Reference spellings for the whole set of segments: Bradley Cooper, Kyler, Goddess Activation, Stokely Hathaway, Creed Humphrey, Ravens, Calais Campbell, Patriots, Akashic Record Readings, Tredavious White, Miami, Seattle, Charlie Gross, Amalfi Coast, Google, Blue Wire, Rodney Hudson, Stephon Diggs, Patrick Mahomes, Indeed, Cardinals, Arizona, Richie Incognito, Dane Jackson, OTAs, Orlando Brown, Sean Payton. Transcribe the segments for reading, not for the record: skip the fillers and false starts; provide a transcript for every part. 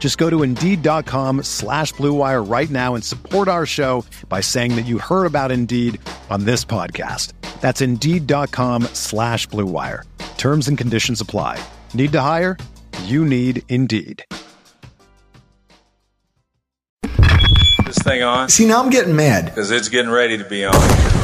Just go to Indeed.com/Blue Wire right now and support our show by saying that you heard about Indeed on this podcast. That's Indeed.com/Blue Wire. Terms and conditions apply. Need to hire? You need Indeed. This thing on? See, now I'm getting mad. Because it's getting ready to be on.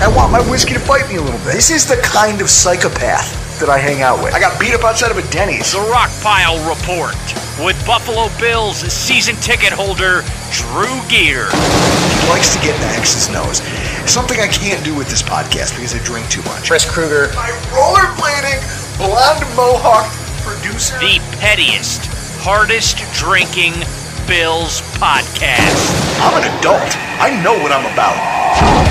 I want my whiskey to bite me a little bit. This is the kind of psychopath that I hang out with. I got beat up outside of a Denny's. The Rock Pile Report with Buffalo Bills season ticket holder Drew Geer. He likes to get in the ex's nose. Something I can't do with this podcast because I drink too much. Chris Krueger. My rollerblading, blonde mohawk producer. The pettiest, hardest drinking Bills podcast. I'm an adult. I know what I'm about.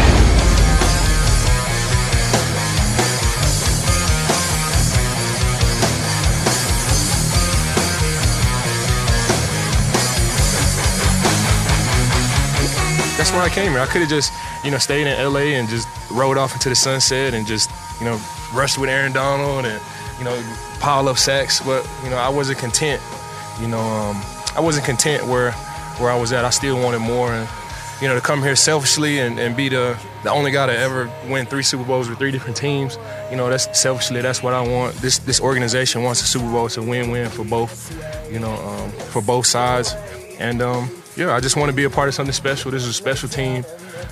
That's where I came here. I could have just, stayed in L.A. and just rode off into the sunset and just, rushed with Aaron Donald and, pile up sacks. But, I wasn't content. I wasn't content where I was at. I still wanted more. And, to come here selfishly and be the only guy to ever win 3 Super Bowls with 3 different teams, that's selfishly, that's what I want. This organization wants a Super Bowl. It's a win-win for both, for both sides. And, yeah, I just want to be a part of something special. This is a special team.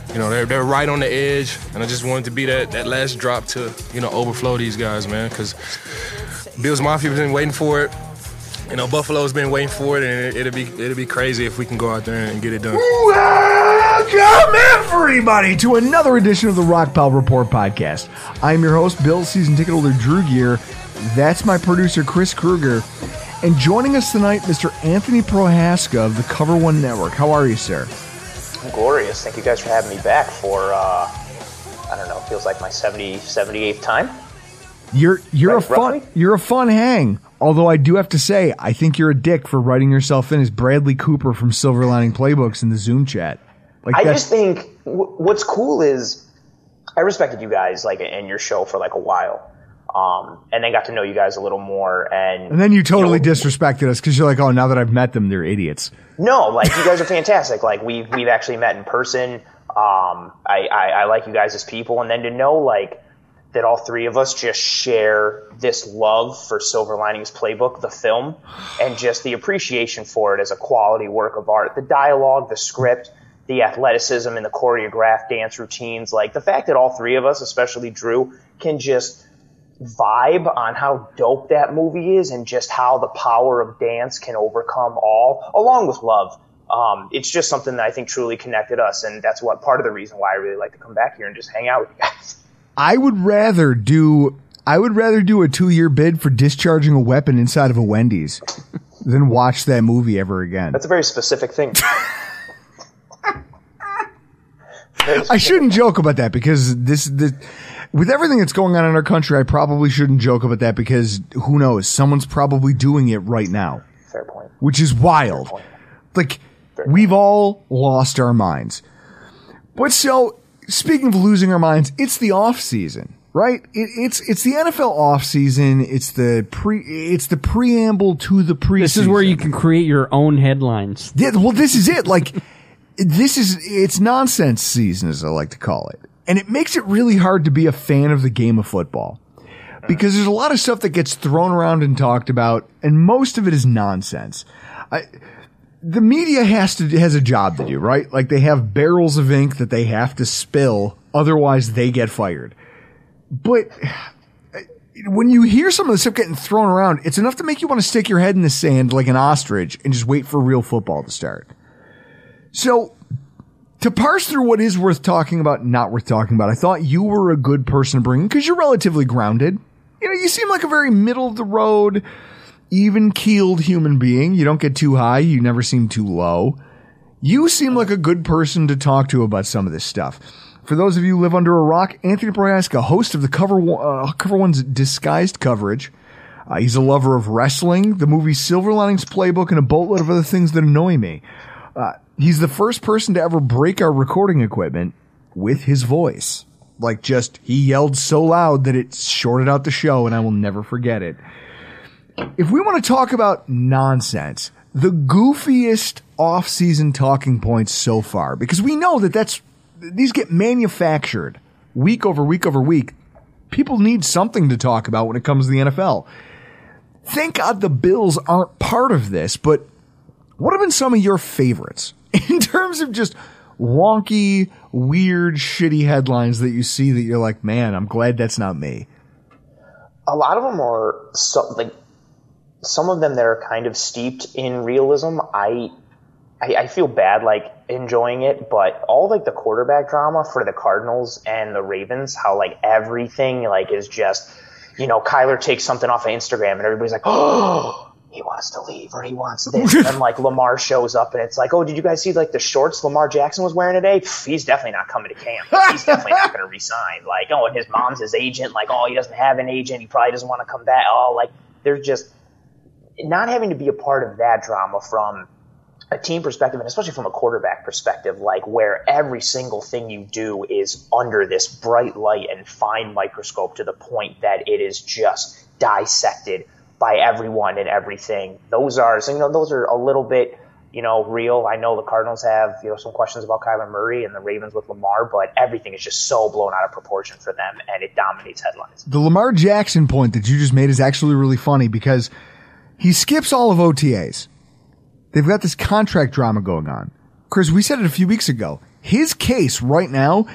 They're right on the edge, and I just wanted to be that last drop to, overflow these guys, man, because Bills Mafia has been waiting for it. Buffalo's been waiting for it, and it'll be crazy if we can go out there and get it done. Welcome everybody to another edition of the Rock Pile Report podcast. I'm your host, Bills season ticket holder Drew Geer. That's my producer, Chris Krueger. And joining us tonight, Mr. Anthony Prohaska of the Cover One Network. How are you, sir? I'm glorious. Thank you guys for having me back for, I don't know, feels like my 78th time. You're a fun hang. Although I do have to say, I think you're a dick for writing yourself in as Bradley Cooper from Silver Lining Playbooks in the Zoom chat. I just think what's cool is I respected you guys and your show for a while. And then got to know you guys a little more. And then you totally disrespected us because you're like, oh, now that I've met them, they're idiots. No, you guys are fantastic. We've actually met in person. I like you guys as people. And then to know, that all 3 of us just share this love for Silver Linings Playbook, the film, and just the appreciation for it as a quality work of art. The dialogue, the script, the athleticism, and the choreographed dance routines. The fact that all 3 of us, especially Drew, can just vibe on how dope that movie is and just how the power of dance can overcome all, along with love. It's just something that I think truly connected us, and that's what part of the reason why I really like to come back here and just hang out with you guys. I would rather do a 2-year bid for discharging a weapon inside of a Wendy's than watch that movie ever again. That's a very specific thing. I shouldn't joke about that because this with everything that's going on in our country, I probably shouldn't joke about that because who knows? Someone's probably doing it right now. Fair point. Which is wild. We've all lost our minds. But so, speaking of losing our minds, it's the off season, right? It's the NFL off season. It's the preamble to the preseason. This is where you can create your own headlines. Yeah, well, this is it. It's nonsense season, as I like to call it. And it makes it really hard to be a fan of the game of football because there's a lot of stuff that gets thrown around and talked about, and most of it is nonsense. The media has a job to do, right? They have barrels of ink that they have to spill, otherwise they get fired. But when you hear some of the stuff getting thrown around, it's enough to make you want to stick your head in the sand like an ostrich and just wait for real football to start. So to parse through what is worth talking about, not worth talking about, I thought you were a good person to bring in because you're relatively grounded. You know, you seem like a very middle of the road, even keeled human being. You don't get too high. You never seem too low. You seem like a good person to talk to about some of this stuff. For those of you who live under a rock, Anthony Prohaska, host of the Cover One's Disguised coverage. He's a lover of wrestling, the movie Silver Linings Playbook, and a boatload of other things that annoy me. He's the first person to ever break our recording equipment with his voice. Like, just, he yelled so loud that it shorted out the show, and I will never forget it. If we want to talk about nonsense, the goofiest off-season talking points so far, because we know that these get manufactured week over week over week. People need something to talk about when it comes to the NFL. Thank God the Bills aren't part of this, but what have been some of your favorites in terms of just wonky, weird, shitty headlines that you see that you're like, man, I'm glad that's not me? A lot of them are some of them that are kind of steeped in realism. I feel bad, enjoying it, but all, the quarterback drama for the Cardinals and the Ravens, how, everything, is just, Kyler takes something off of Instagram, and everybody's like, oh, he wants to leave, or he wants this, and then, Lamar shows up, and it's like, oh, did you guys see, the shorts Lamar Jackson was wearing today? Pff, he's definitely not coming to camp. He's definitely not going to resign. Oh, and his mom's his agent. Oh, he doesn't have an agent. He probably doesn't want to come back. Oh, they're just not having to be a part of that drama from a team perspective, and especially from a quarterback perspective, where every single thing you do is under this bright light and fine microscope to the point that it is just dissected by everyone and everything. Those are a little bit, real. I know the Cardinals have, some questions about Kyler Murray and the Ravens with Lamar, but everything is just so blown out of proportion for them, and it dominates headlines. The Lamar Jackson point that you just made is actually really funny because he skips all of OTAs. They've got this contract drama going on. Chris, we said it a few weeks ago. His case right now,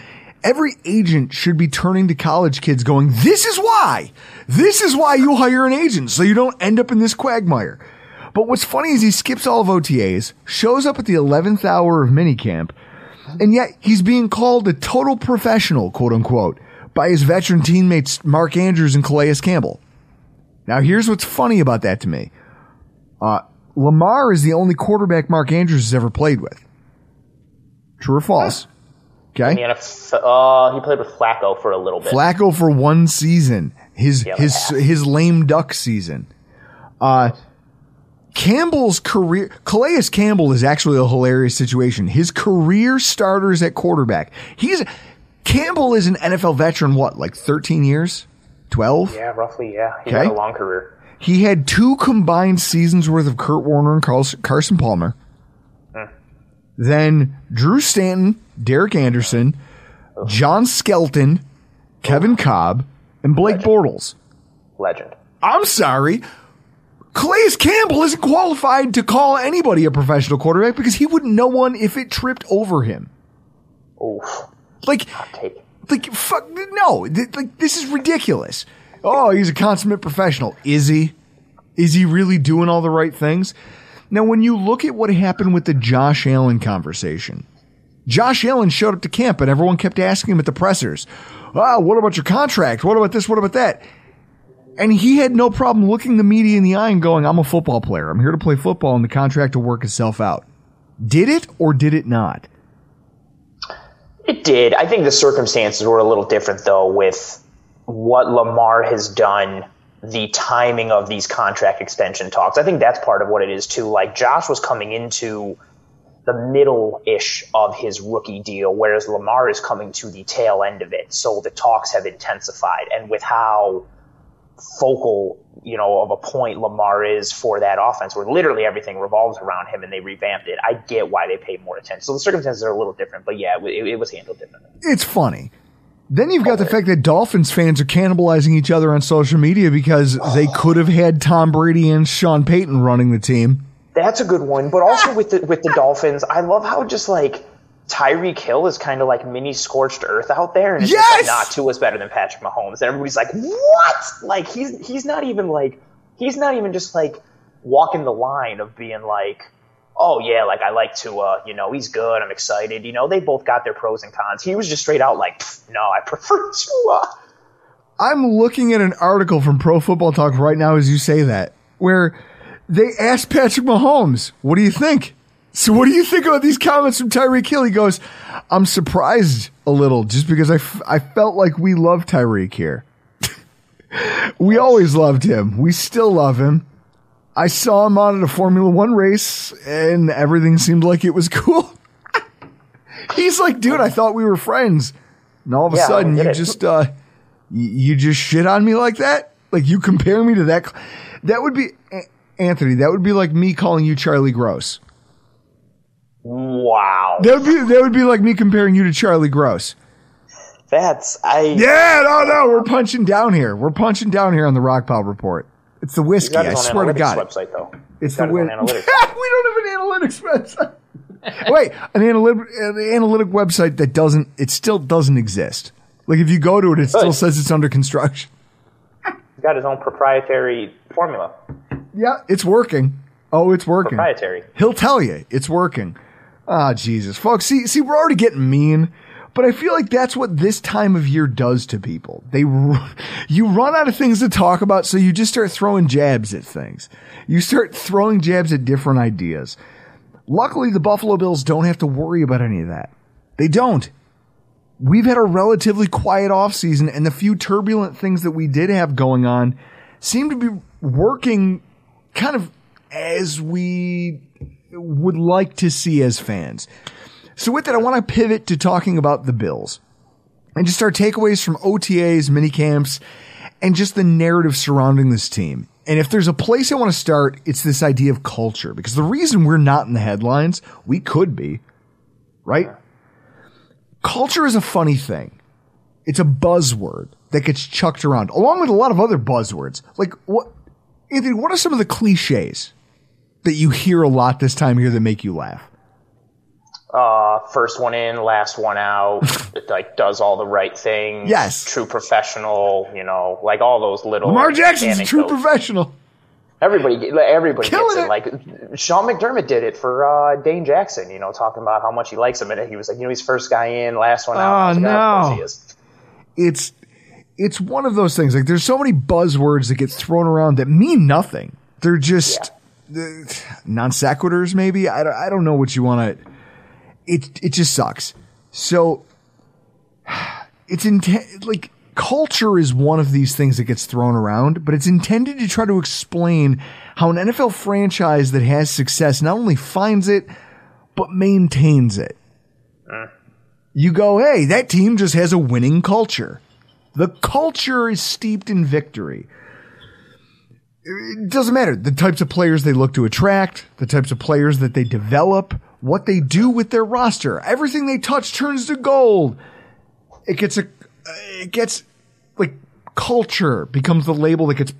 every agent should be turning to college kids going, this is why. This is why you hire an agent, so you don't end up in this quagmire. But what's funny is he skips all of OTAs, shows up at the 11th hour of minicamp, and yet he's being called a total professional, quote unquote, by his veteran teammates Mark Andrews and Calais Campbell. Now, here's what's funny about that to me. Lamar is the only quarterback Mark Andrews has ever played with. True or false? Okay. He played with Flacco for a little bit. Flacco for one season. His lame duck season. Campbell's career, Calais Campbell is actually a hilarious situation. His career starters at quarterback. Campbell is an NFL veteran, 13 years? 12? Yeah, roughly, yeah. He had a long career. He had two combined seasons worth of Kurt Warner and Carson Palmer. Then Drew Stanton, Derek Anderson, John Skelton, Kevin Cobb, and Blake Bortles. Legend. I'm sorry. Calais Campbell isn't qualified to call anybody a professional quarterback because he wouldn't know one if it tripped over him. Oof. Fuck, no. This is ridiculous. Oh, he's a consummate professional. Is he? Is he really doing all the right things? Now, when you look at what happened with the Josh Allen conversation, Josh Allen showed up to camp and everyone kept asking him at the pressers, oh, what about your contract? What about this? What about that? And he had no problem looking the media in the eye and going, I'm a football player. I'm here to play football and the contract will work itself out. Did it or did it not? It did. I think the circumstances were a little different, though, with what Lamar has done, the timing of these contract extension talks. I think that's part of what it is too. Josh was coming into the middle-ish of his rookie deal, whereas Lamar is coming to the tail end of it. So the talks have intensified. And with how focal, of a point Lamar is for that offense, where literally everything revolves around him and they revamped it, I get why they paid more attention. So the circumstances are a little different, but yeah, it was handled differently. It's funny. Then you've got the fact that Dolphins fans are cannibalizing each other on social media because they could have had Tom Brady and Sean Payton running the team. That's a good one. But also with the Dolphins, I love how just Tyreek Hill is kind of like mini scorched earth out there, and it's just like, nah, Tua's better than Patrick Mahomes. And everybody's like, what? Like he's not even just like walking the line of being like, oh yeah, like I like Tua, you know, he's good, I'm excited, you know, they both got their pros and cons. He was just straight out like, no, I prefer Tua. I'm looking at an article from Pro Football Talk right now as you say that, where they asked Patrick Mahomes, what do you think? So what do you think about these comments from Tyreek Hill? He goes, I'm surprised a little just because I felt like we love Tyreek here. We always loved him. We still love him. I saw him on at a Formula One race, and everything seemed like it was cool. He's like, dude, I thought we were friends, and all of a sudden you just shit on me like that. Like you compare me to that. That would be Anthony. That would be like me calling you Charlie Gross. Wow. That would be like me comparing you to Charlie Gross. We're punching down here. We're punching down here on the Rock Pile Report. It's the whiskey. I swear to God. Website, though. It's the win. We don't have an analytics website. Wait, an analytic website that doesn't. It still doesn't exist. Like if you go to it, it still says it's under construction. He's got his own proprietary formula. Yeah, it's working. Oh, it's working. Proprietary. He'll tell you it's working. Ah, Jesus, folks. See, we're already getting mean. But I feel like that's what this time of year does to people. You run out of things to talk about, so you just start throwing jabs at things. You start throwing jabs at different ideas. Luckily, the Buffalo Bills don't have to worry about any of that. They don't. We've had a relatively quiet offseason, and the few turbulent things that we did have going on seem to be working kind of as we would like to see as fans. So with that, I want to pivot to talking about the Bills and just our takeaways from OTAs, minicamps, and just the narrative surrounding this team. And if there's a place I want to start, it's this idea of culture, because the reason we're not in the headlines, we could be, right? Culture is a funny thing. It's a buzzword that gets chucked around, along with a lot of other buzzwords. Like, what, Anthony, what are some of the cliches that you hear a lot this time of year that make you laugh? First one in, last one out. It, like, does all the right things. Yes. True professional, you know, like all those little. Lamar Jackson's a true professional. Everybody gets it. Like, Sean McDermott did it for Dane Jackson, you know, talking about how much he likes him. And he was like, you know, he's first guy in, last one out. Oh, no. Of course he is. It's one of those things. Like, there's so many buzzwords that get thrown around that mean nothing. They're just non sequiturs, maybe. I don't know what you want to. It just sucks. So it's like culture is one of these things that gets thrown around, but it's intended to try to explain how an NFL franchise that has success not only finds it, but maintains it. You go, hey, that team just has a winning culture. The culture is steeped in victory. It doesn't matter the types of players they look to attract, the types of players that they develop, what they do with their roster. Everything they touch turns to gold. It gets like culture becomes the label that gets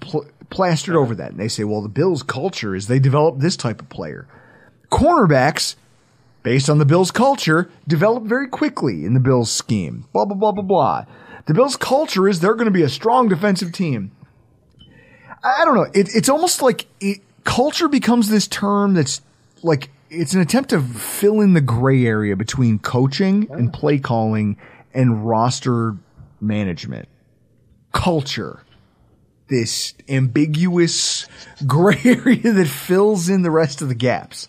plastered over that. And they say, well, the Bills' culture is they develop this type of player. Cornerbacks, based on the Bills' culture, develop very quickly in the Bills' scheme. Blah, blah, blah, blah, blah. The Bills' culture is they're going to be a strong defensive team. I don't know. It's almost like culture becomes this term that's like it's an attempt to fill in the gray area between coaching and play calling and roster management. Culture, this ambiguous gray area that fills in the rest of the gaps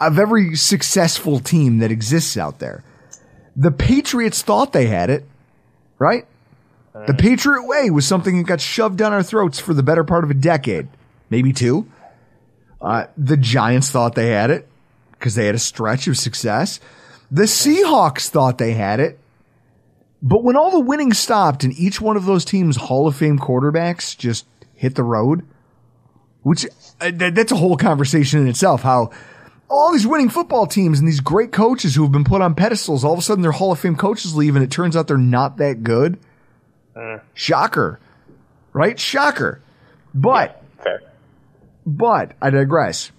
of every successful team that exists out there. The Patriots thought they had it, right? The Patriot way was something that got shoved down our throats for the better part of a decade, maybe two. The Giants thought they had it because they had a stretch of success. The Seahawks thought they had it. But when all the winning stopped and each one of those teams' Hall of Fame quarterbacks just hit the road, which that's a whole conversation in itself, how all these winning football teams and these great coaches who have been put on pedestals, all of a sudden their Hall of Fame coaches leave and it turns out they're not that good. Shocker, right? Shocker. But I digress.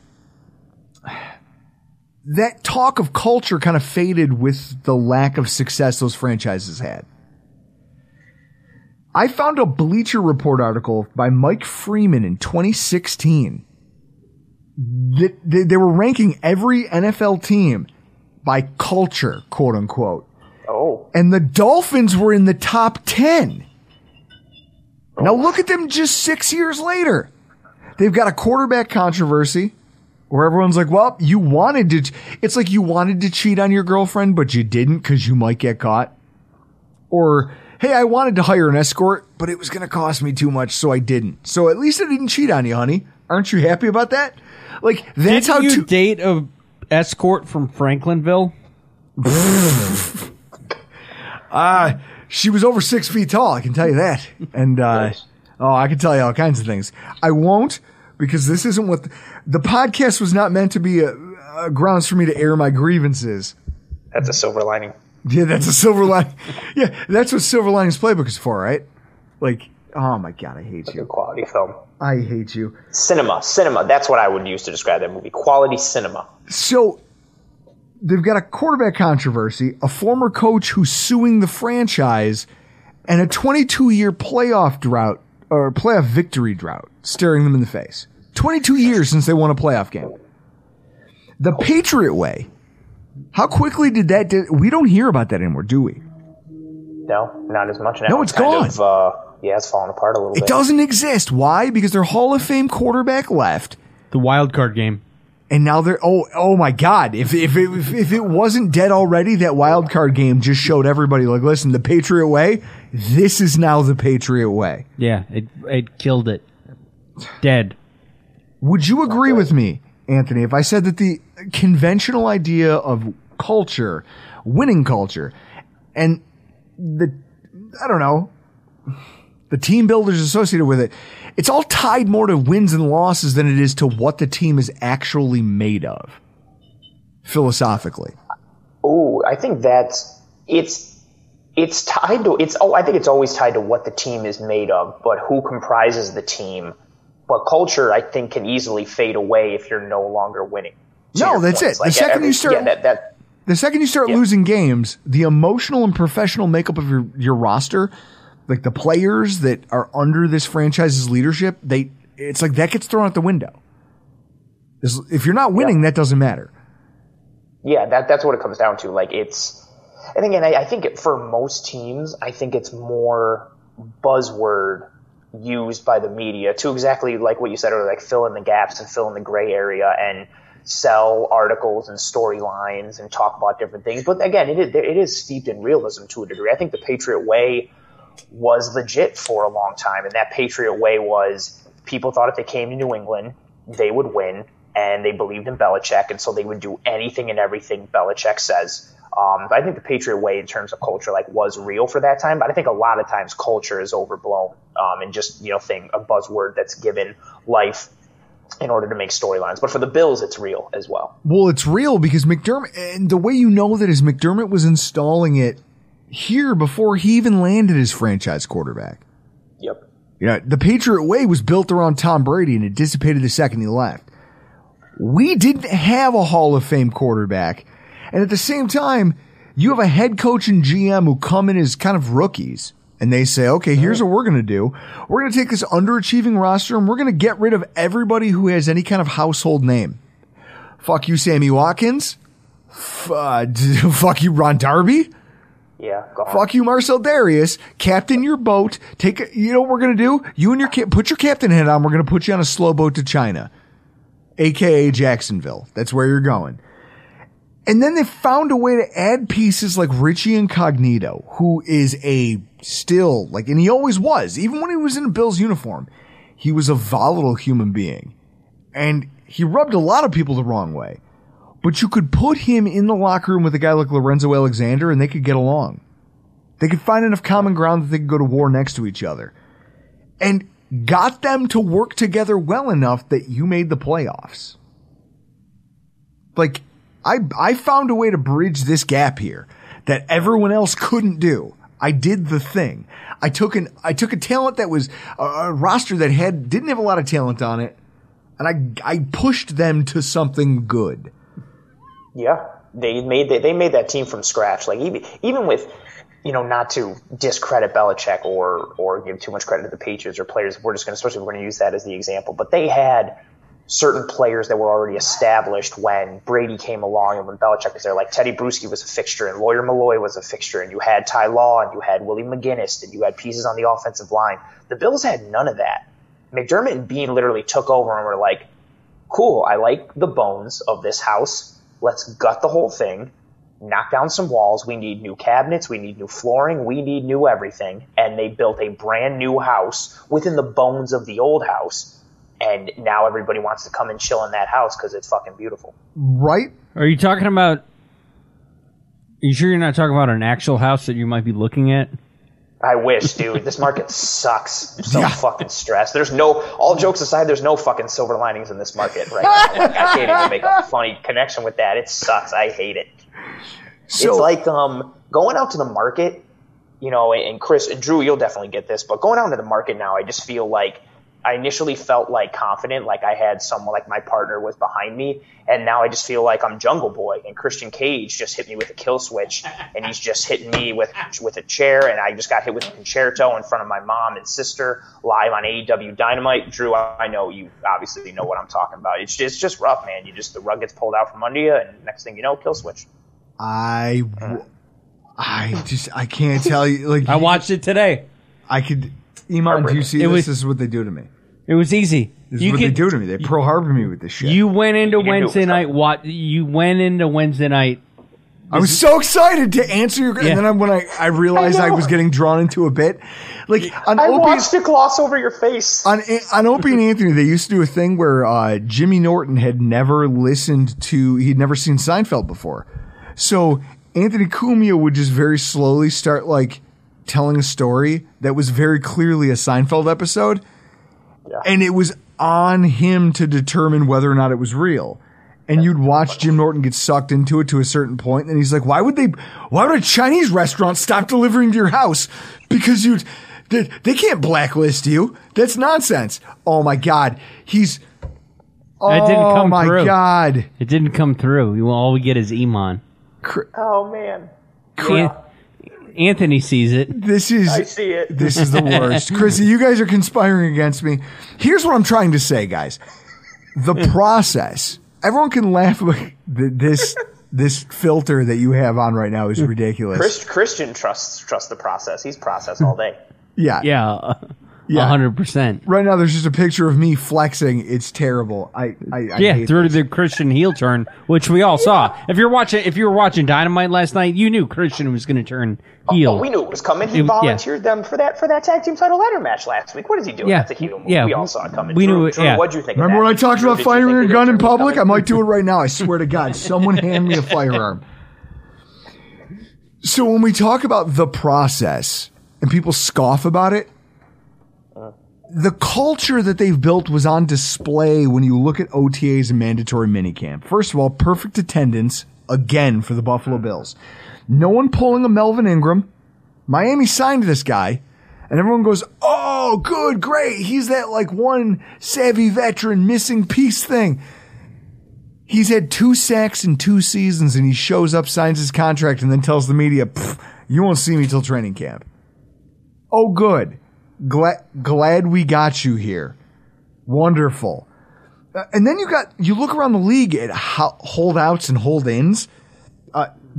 that talk of culture kind of faded with the lack of success those franchises had. I found a Bleacher Report article by Mike Freeman in 2016. They were ranking every NFL team by culture, quote unquote. Oh. And the Dolphins were in the top 10. Oh. Now look at them just 6 years later. They've got a quarterback controversy where everyone's like, well, you wanted to. It's like you wanted to cheat on your girlfriend, but you didn't because you might get caught. Or, hey, I wanted to hire an escort, but it was going to cost me too much, so I didn't. So at least I didn't cheat on you, honey. Aren't you happy about that? Like, that's how you date a escort from Franklinville. She was over 6 feet tall. I can tell you that. And, nice. I can tell you all kinds of things. I won't, because this isn't what the podcast was not meant to be a grounds for me to air my grievances. That's a silver lining. Yeah, that's a silver lining. Yeah, that's what Silver Linings Playbook is for, right? Like, oh my God, I hate you. Quality film. I hate you. Cinema. That's what I would use to describe that movie. Quality cinema. So they've got a quarterback controversy, a former coach who's suing the franchise, and a 22-year playoff drought or playoff victory drought staring them in the face. 22 years since they won a playoff game. The Patriot way. How quickly did that – we don't hear about that anymore, do we? No, not as much now. No, it's gone. It's falling apart a little bit. It doesn't exist. Why? Because their Hall of Fame quarterback left. The wild card game. And now they're – oh my God. If it wasn't dead already, that wild card game just showed everybody, like, listen, the Patriot way, this is now the Patriot way. Yeah, it killed it. Dead. Would you agree with me, Anthony, if I said that the conventional idea of culture, winning culture, and the team builders associated with it, it's all tied more to wins and losses than it is to what the team is actually made of, philosophically? Oh, I think that's I think it's always tied to what the team is made of, but who comprises the team. But culture, I think, can easily fade away if you're no longer winning. No, that's it. The second you start losing games, the emotional and professional makeup of your roster, like the players that are under this franchise's leadership, it's like that gets thrown out the window. If you're not winning, that doesn't matter. Yeah, that's what it comes down to. Like I think for most teams, I think it's more buzzword used by the media to exactly like what you said, or like fill in the gaps and fill in the gray area and sell articles and storylines and talk about different things. But again, it is steeped in realism to a degree. I think the Patriot way was legit for a long time, and that Patriot way was people thought if they came to New England, they would win, and they believed in Belichick, and so they would do anything and everything Belichick says. But I think the Patriot way in terms of culture was real for that time. But I think a lot of times culture is overblown and just a buzzword that's given life in order to make storylines. But for the Bills, it's real as well. Well, it's real because McDermott – and the way that is McDermott was installing it here before he even landed his franchise quarterback. Yep. The Patriot way was built around Tom Brady, and it dissipated the second he left. We didn't have a Hall of Fame quarterback. And at the same time, you have a head coach and GM who come in as kind of rookies, and they say, okay, here's what we're going to do. We're going to take this underachieving roster, and we're going to get rid of everybody who has any kind of household name. Fuck you, Sammy Watkins. Fuck you, Ron Darby. Yeah. Fuck you, Marcel Darius. Captain your boat. You know what we're going to do? You and your put your captain hat on. We're going to put you on a slow boat to China, a.k.a. Jacksonville. That's where you're going. And then they found a way to add pieces like Richie Incognito, who is and he always was, even when he was in a Bills uniform, he was a volatile human being. And he rubbed a lot of people the wrong way. But you could put him in the locker room with a guy like Lorenzo Alexander, and they could get along. They could find enough common ground that they could go to war next to each other. And got them to work together well enough that you made the playoffs. Like, I found a way to bridge this gap here that everyone else couldn't do. I did the thing. I took a talent that was a roster that didn't have a lot of talent on it, and I pushed them to something good. Yeah, they made that team from scratch. Like even with, you know, not to discredit Belichick or give too much credit to the Patriots or players. We're going to use that as the example. But they had certain players that were already established when Brady came along and when Belichick was there. Like Teddy Bruschi was a fixture and Lawyer Malloy was a fixture, and you had Ty Law and you had Willie McGinnis and you had pieces on the offensive line. The Bills had none of that. McDermott and Bean literally took over and were like, cool, I like the bones of this house. Let's gut the whole thing, knock down some walls. We need new cabinets. We need new flooring. We need new everything. And they built a brand new house within the bones of the old house. And now everybody wants to come and chill in that house because it's fucking beautiful. Right? Are you talking about... Are you sure you're not talking about an actual house that you might be looking at? I wish, dude. This market sucks. I'm so fucking stressed. There's no... All jokes aside, there's no fucking silver linings in this market right now. Like, I can't even make a funny connection with that. It sucks. I hate it. So, it's like going out to the market, you know, and Chris and Drew, you'll definitely get this, but going out into the market now, I just feel like... I initially felt like confident, like I had someone, like my partner was behind me, and now I just feel like I'm Jungle Boy, and Christian Cage just hit me with a kill switch, and he's just hitting me with a chair, and I just got hit with a concerto in front of my mom and sister live on AEW Dynamite. Drew, I know you obviously know what I'm talking about. It's just rough, man. The rug gets pulled out from under you, and next thing you know, kill switch. I can't tell you. Like I watched it today. I could. Iman, do you see this? This is what they do to me. It was easy. This is what they do to me. They Pearl Harbor me with this shit. You went into Wednesday night. I was so excited to answer your question. Yeah. And then when I realized I was getting drawn into a bit. Like I watched it gloss over your face. On Opie and Anthony, they used to do a thing where Jimmy Norton had never listened to – he'd never seen Seinfeld before. So Anthony Cumia would just very slowly start like telling a story that was very clearly a Seinfeld episode. Yeah. And it was on him to determine whether or not it was real. And you'd watch Jim Norton get sucked into it to a certain point, and he's like, why would a Chinese restaurant stop delivering to your house? Because they can't blacklist you. That's nonsense. Oh my God. It didn't come through. All we get is Iman. Oh man. Anthony sees it. I see it. This is the worst. Chrissy, you guys are conspiring against me. Here's what I'm trying to say, guys. The process. Everyone can laugh about this. This filter that you have on right now is ridiculous. Christian trusts the process. He's process all day. Yeah. Yeah. 100%. Right now, there's just a picture of me flexing. It's terrible. I through the Christian heel turn, which we all saw. If you were watching Dynamite last night, you knew Christian was going to turn heel. Oh, we knew it was coming. He volunteered them for that tag team title ladder match last week. What is he doing? Yeah. That's a heel move. Yeah. We all saw it coming. Drew, what'd you think? Remember when I talked about firing a gun in public? I might do it right now. I swear to God, someone hand me a firearm. So when we talk about the process and people scoff about it. The culture that they've built was on display when you look at OTAs and mandatory minicamp. First of all, perfect attendance, again, for the Buffalo Bills. No one pulling a Melvin Ingram. Miami signed this guy, and everyone goes, oh, good, great. He's that, like, one savvy veteran missing piece thing. He's had 2 sacks in 2 seasons, and he shows up, signs his contract, and then tells the media, you won't see me till training camp. Oh, good. Glad we got you here. Wonderful. And then you look around the league at holdouts and hold-ins.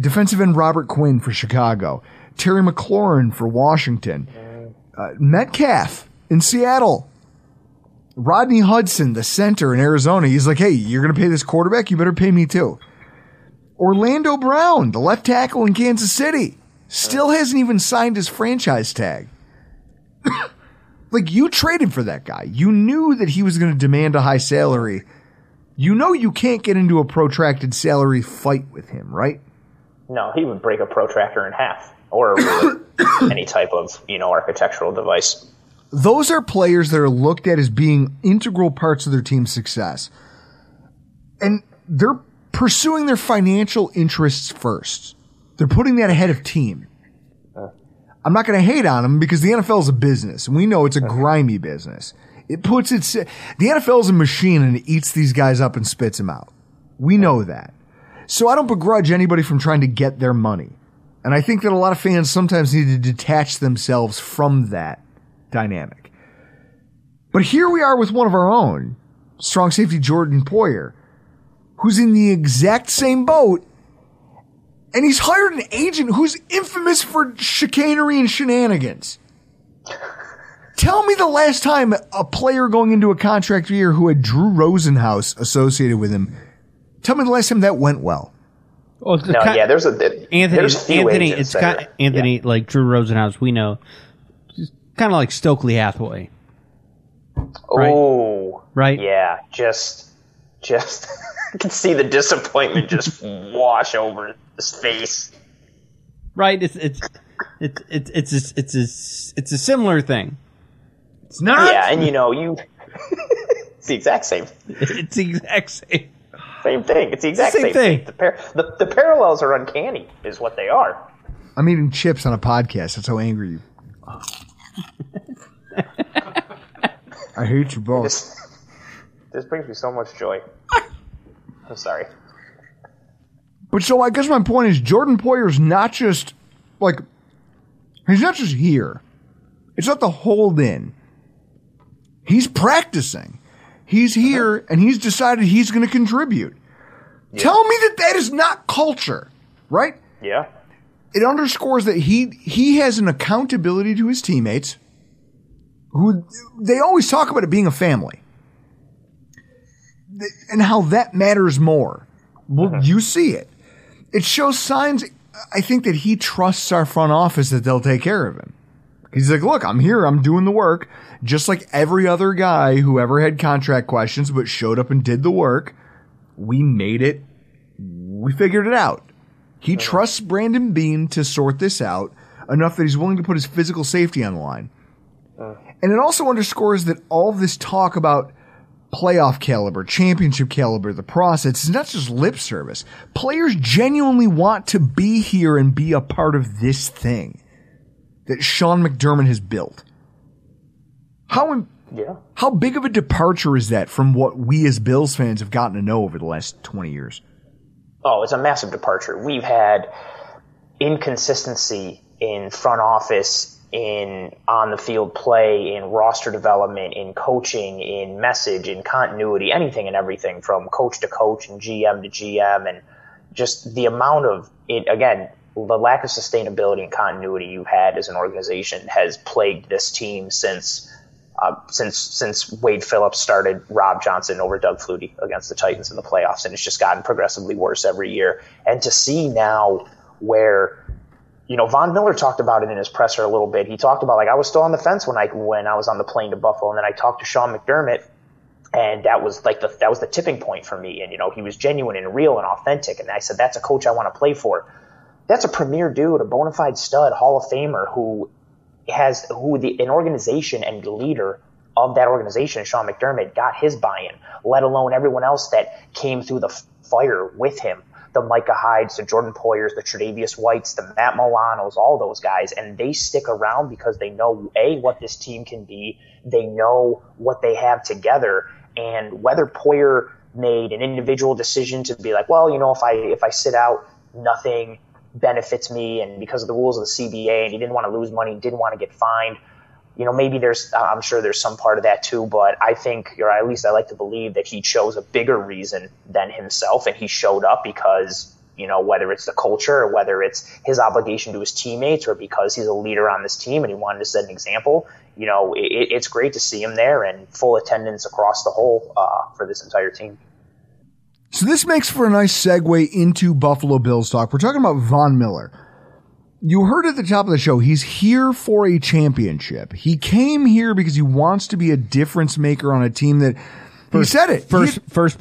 Defensive end Robert Quinn for Chicago. Terry McLaurin for Washington. Metcalf in Seattle. Rodney Hudson, the center in Arizona. He's like, hey, you're going to pay this quarterback? You better pay me too. Orlando Brown, the left tackle in Kansas City. Still hasn't even signed his franchise tag. Like, you traded for that guy. You knew that he was going to demand a high salary. You know you can't get into a protracted salary fight with him, right? No, he would break a protractor in half or any type of, you know, architectural device. Those are players that are looked at as being integral parts of their team's success. And they're pursuing their financial interests first. They're putting that ahead of team. I'm not going to hate on them because the NFL is a business. And we know it's a grimy business. The NFL is a machine and it eats these guys up and spits them out. We know that. So I don't begrudge anybody from trying to get their money. And I think that a lot of fans sometimes need to detach themselves from that dynamic. But here we are with one of our own, strong safety Jordan Poyer, who's in the exact same boat, and he's hired an agent who's infamous for chicanery and shenanigans. Tell me the last time a player going into a contract year who had Drew Rosenhaus associated with him, tell me the last time that went well. Well, no, yeah, there's a Anthony. There's Anthony. It's kind of, Anthony, yeah. Like Drew Rosenhaus, we know, just kind of like Stokely Hathaway. Right? Oh, right. Yeah, just I can see the disappointment just wash over his face. Right. It's a similar thing. It's not. Yeah, and you. It's the exact same. It's the exact same. Same thing. It's the exact same thing. The parallels are uncanny, is what they are. I'm eating chips on a podcast. That's how angry you. Oh. I hate you both. This brings me so much joy. I'm sorry. But so I guess my point is Jordan Poyer's not just like he's not just here. It's not the hold in. He's practicing. He's here, and he's decided he's going to contribute. Yeah. Tell me that is not culture, right? Yeah. It underscores that he has an accountability to his teammates, who they always talk about it being a family, and how that matters more. Well, you see it. It shows signs, I think, that he trusts our front office that they'll take care of him. He's like, look, I'm here. I'm doing the work. Just like every other guy who ever had contract questions but showed up and did the work, we made it. We figured it out. He trusts Brandon Bean to sort this out enough that he's willing to put his physical safety on the line. And it also underscores that all this talk about playoff caliber, championship caliber, the process, it's not just lip service. Players genuinely want to be here and be a part of this thing that Sean McDermott has built. How big of a departure is that from what we as Bills fans have gotten to know over the last 20 years? Oh, it's a massive departure. We've had inconsistency in front office, in on-the-field play, in roster development, in coaching, in message, in continuity, anything and everything from coach to coach and GM to GM. And just the amount of it, again, the lack of sustainability and continuity you've had as an organization has plagued this team since Wade Phillips started Rob Johnson over Doug Flutie against the Titans in the playoffs, and it's just gotten progressively worse every year. And to see now where, you know, Von Miller talked about it in his presser a little bit. He talked about, like, I was still on the fence when I was on the plane to Buffalo, and then I talked to Sean McDermott, and that was like the tipping point for me. And, you know, he was genuine and real and authentic, and I said, that's a coach I want to play for. That's a premier dude, a bona fide stud, Hall of Famer who an organization and the leader of that organization, Sean McDermott, got his buy-in, let alone everyone else that came through the fire with him, the Micah Hydes, the Jordan Poyers, the Tredavious Whites, the Matt Milanos, all those guys. And they stick around because they know, A, what this team can be, they know what they have together, and whether Poyer made an individual decision to be like, well, you know, if I sit out, nothing benefits me, and because of the rules of the CBA, and he didn't want to lose money, didn't want to get fined. You know, maybe I'm sure there's some part of that too, but I think, or at least I like to believe, that he chose a bigger reason than himself, and he showed up because, you know, whether it's the culture or whether it's his obligation to his teammates or because he's a leader on this team and he wanted to set an example, you know, it's great to see him there and full attendance across the whole for this entire team. So this makes for a nice segue into Buffalo Bills talk. We're talking about Von Miller. You heard at the top of the show, he's here for a championship. He came here because he wants to be a difference maker on a team that first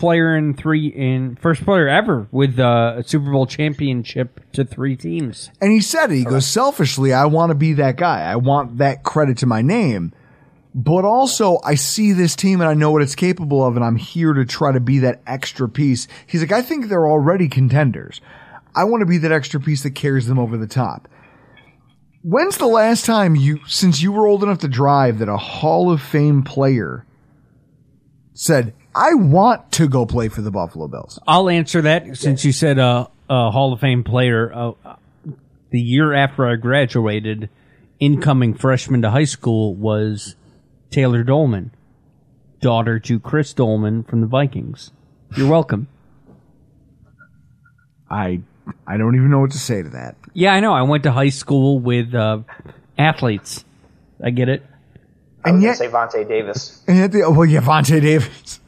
player ever with a Super Bowl championship to three teams. And he said it. He goes, selfishly, I want to be that guy. I want that credit to my name. But also, I see this team and I know what it's capable of, and I'm here to try to be that extra piece. He's like, I think they're already contenders. I want to be that extra piece that carries them over the top. When's the last time since you were old enough to drive, that a Hall of Fame player said, I want to go play for the Buffalo Bills. I'll answer that since you said Hall of Fame player. The year after I graduated, incoming freshman to high school was Taylor Dolman, daughter to Chris Dolman from the Vikings. You're welcome. I don't even know what to say to that. Yeah, I know. I went to high school with athletes. I get it. I was going to say Vontae Davis. Vontae Davis.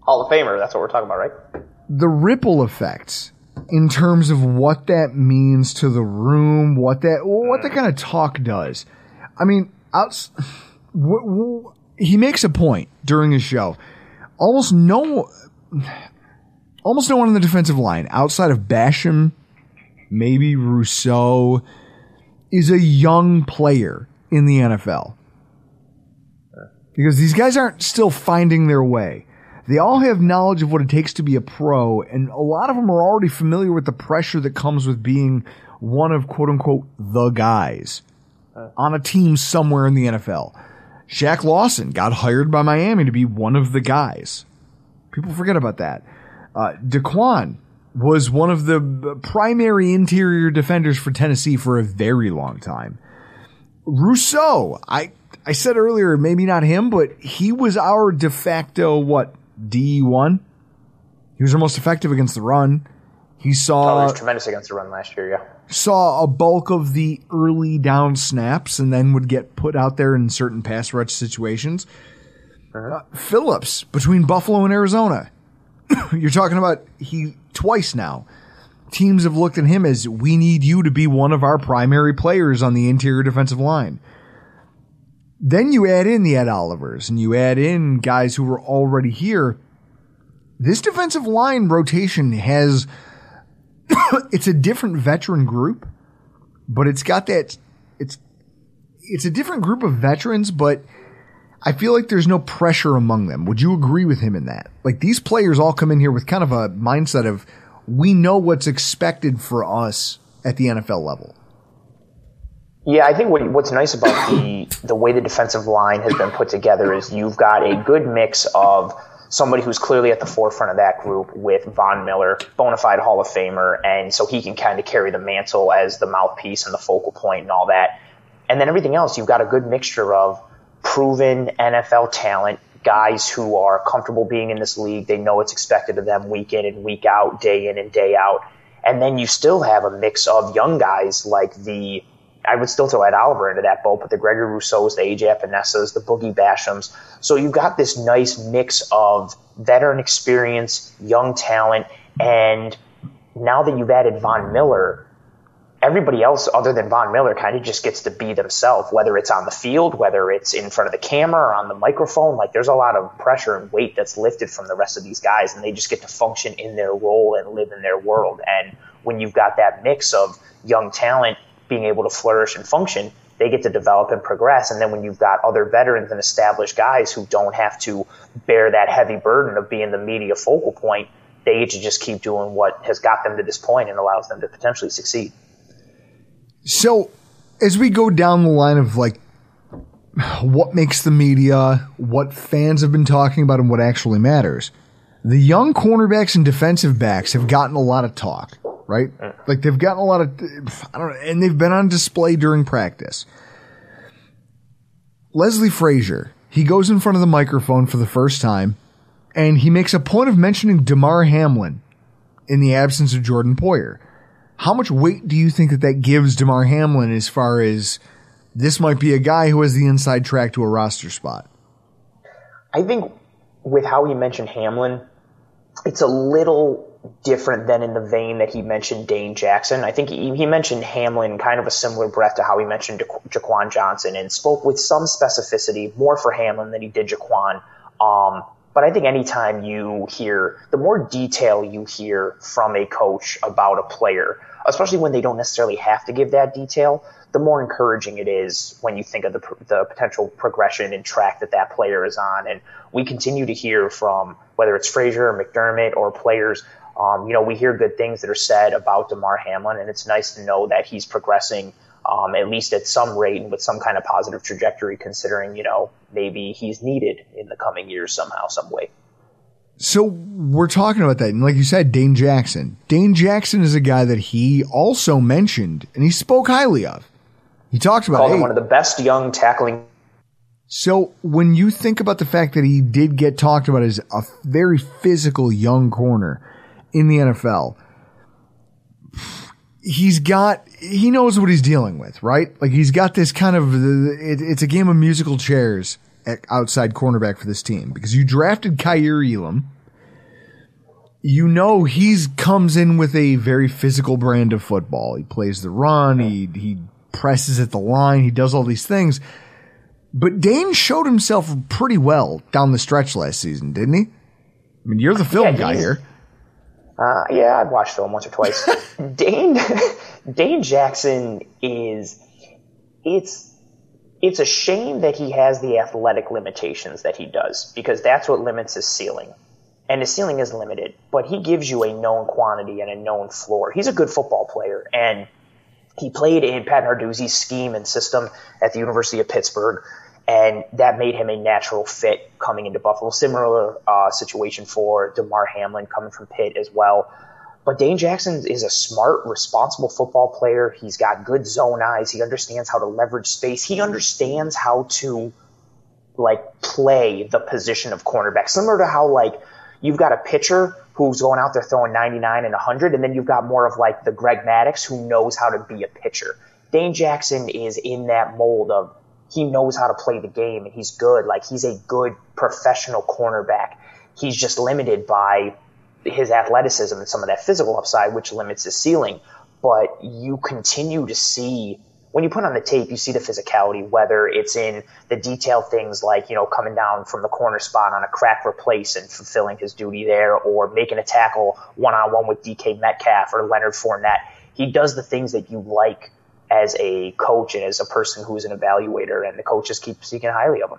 Hall of Famer, that's what we're talking about, right? The ripple effects in terms of what that means to the room, what that kind of talk does. I mean, he makes a point during his show. Almost no one on the defensive line, outside of Basham, maybe Rousseau, is a young player in the NFL. Because these guys aren't still finding their way. They all have knowledge of what it takes to be a pro, and a lot of them are already familiar with the pressure that comes with being one of, quote-unquote, the guys on a team somewhere in the NFL. Shaq Lawson got hired by Miami to be one of the guys. People forget about that. Daquan was one of the primary interior defenders for Tennessee for a very long time. Rousseau, I said earlier, maybe not him, but he was our de facto, D1? He was our most effective against the run. He was tremendous against the run last year, yeah. Saw a bulk of the early down snaps and then would get put out there in certain pass rush situations. Phillips, between Buffalo and Arizona. You're talking about twice now. Teams have looked at him as, we need you to be one of our primary players on the interior defensive line. Then you add in the Ed Olivers and you add in guys who were already here. This defensive line rotation has it's a different veteran group, but it's got that it's a different group of veterans, but I feel like there's no pressure among them. Would you agree with him in that? Like, these players all come in here with kind of a mindset of, we know what's expected for us at the NFL level. Yeah, I think what's nice about the way the defensive line has been put together is you've got a good mix of somebody who's clearly at the forefront of that group with Von Miller, bona fide Hall of Famer, and so he can kind of carry the mantle as the mouthpiece and the focal point and all that. And then everything else, you've got a good mixture of proven NFL talent, guys who are comfortable being in this league. They know what's expected of them week in and week out, day in and day out. And then you still have a mix of young guys like I would still throw Ed Oliver into that boat, but the Gregory Rousseaus, the A.J. Epenessas, the Boogie Bashams. So you've got this nice mix of veteran experience, young talent, and now that you've added Von Miller, everybody else other than Von Miller kind of just gets to be themselves, whether it's on the field, whether it's in front of the camera or on the microphone. Like, there's a lot of pressure and weight that's lifted from the rest of these guys, and they just get to function in their role and live in their world. And when you've got that mix of young talent being able to flourish and function, they get to develop and progress. And then when you've got other veterans and established guys who don't have to bear that heavy burden of being the media focal point, they get to just keep doing what has got them to this point and allows them to potentially succeed. So as we go down the line of, like, what makes the media, what fans have been talking about, and what actually matters, the young cornerbacks and defensive backs have gotten a lot of talk. Right? Like, they've gotten a lot of, and they've been on display during practice. Leslie Frazier, he goes in front of the microphone for the first time, and he makes a point of mentioning Damar Hamlin in the absence of Jordan Poyer. How much weight do you think that gives Damar Hamlin as far as this might be a guy who has the inside track to a roster spot? I think with how he mentioned Hamlin, it's a little different than in the vein that he mentioned Dane Jackson. I think he mentioned Hamlin in kind of a similar breath to how he mentioned Jaquan Johnson, and spoke with some specificity, more for Hamlin than he did Jaquan. But I think anytime you hear, the more detail you hear from a coach about a player, especially when they don't necessarily have to give that detail, the more encouraging it is when you think of the potential progression and track that player is on. And we continue to hear from, whether it's Frazier or McDermott or players, we hear good things that are said about Damar Hamlin, and it's nice to know that he's progressing at least at some rate and with some kind of positive trajectory, considering, you know, maybe he's needed in the coming years somehow, some way. So we're talking about that. And like you said, Dane Jackson. Dane Jackson is a guy that he also mentioned and he spoke highly of. He talked about him one of the best young tackling. So when you think about the fact that he did get talked about as a very physical young corner in the NFL, he knows what he's dealing with, right? Like he's got this kind of, it's a game of musical chairs at outside cornerback for this team, because you drafted Kyler Elam. You know, he's comes in with a very physical brand of football. He plays the run. He presses at the line. He does all these things. But Dane showed himself pretty well down the stretch last season, didn't he? I mean, you're the film guy here. Yeah, I've watched film once or twice. Dane Jackson it's a shame that he has the athletic limitations that he does, because that's what limits his ceiling. And his ceiling is limited, but he gives you a known quantity and a known floor. He's a good football player, and he played in Pat Narduzzi's scheme and system at the University of Pittsburgh, and that made him a natural fit coming into Buffalo. Similar situation for DeMar Hamlin coming from Pitt as well. But Dane Jackson is a smart, responsible football player. He's got good zone eyes. He understands how to leverage space. He understands how to, like, play the position of cornerback. Similar to how, like, you've got a pitcher who's going out there throwing 99 and 100, and then you've got more of like the Greg Maddux who knows how to be a pitcher. Dane Jackson is in that mold of he knows how to play the game, and he's good. Like, he's a good professional cornerback. He's just limited by his athleticism and some of that physical upside, which limits his ceiling. But you continue to see, when you put on the tape, you see the physicality, whether it's in the detailed things like, you know, coming down from the corner spot on a crack replace and fulfilling his duty there, or making a tackle one-on-one with DK Metcalf or Leonard Fournette. He does the things that you like as a coach and as a person who's an evaluator, and the coaches keep speaking highly of him.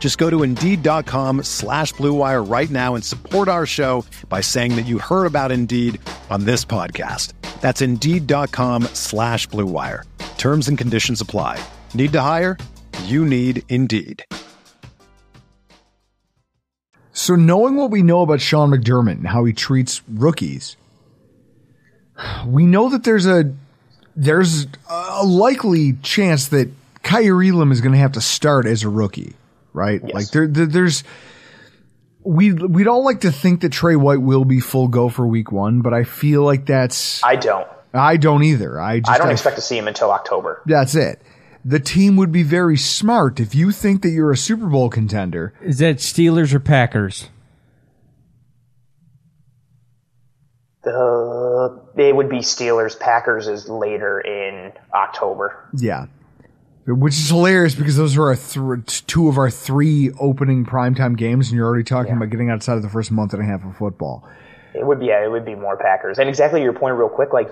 Just go to Indeed.com/Blue Wire right now and support our show by saying that you heard about Indeed on this podcast. That's Indeed.com/Blue Wire. Terms and conditions apply. Need to hire? You need Indeed. So knowing what we know about Sean McDermott and how he treats rookies, we know that there's a likely chance that Kyler Elam is going to have to start as a rookie, right? Yes. Like we'd all like to think that Trey White will be full go for week 1, but I feel like I don't either. I don't expect to see him until October. That's it. The team would be very smart if you think that you're a Super Bowl contender. Is that Steelers or Packers? It would be Steelers. Packers is later in October. Yeah. Which is hilarious because those were two of our three opening primetime games, and you're already talking about getting outside of the first month and a half of football. It would be more Packers. And exactly your point real quick, like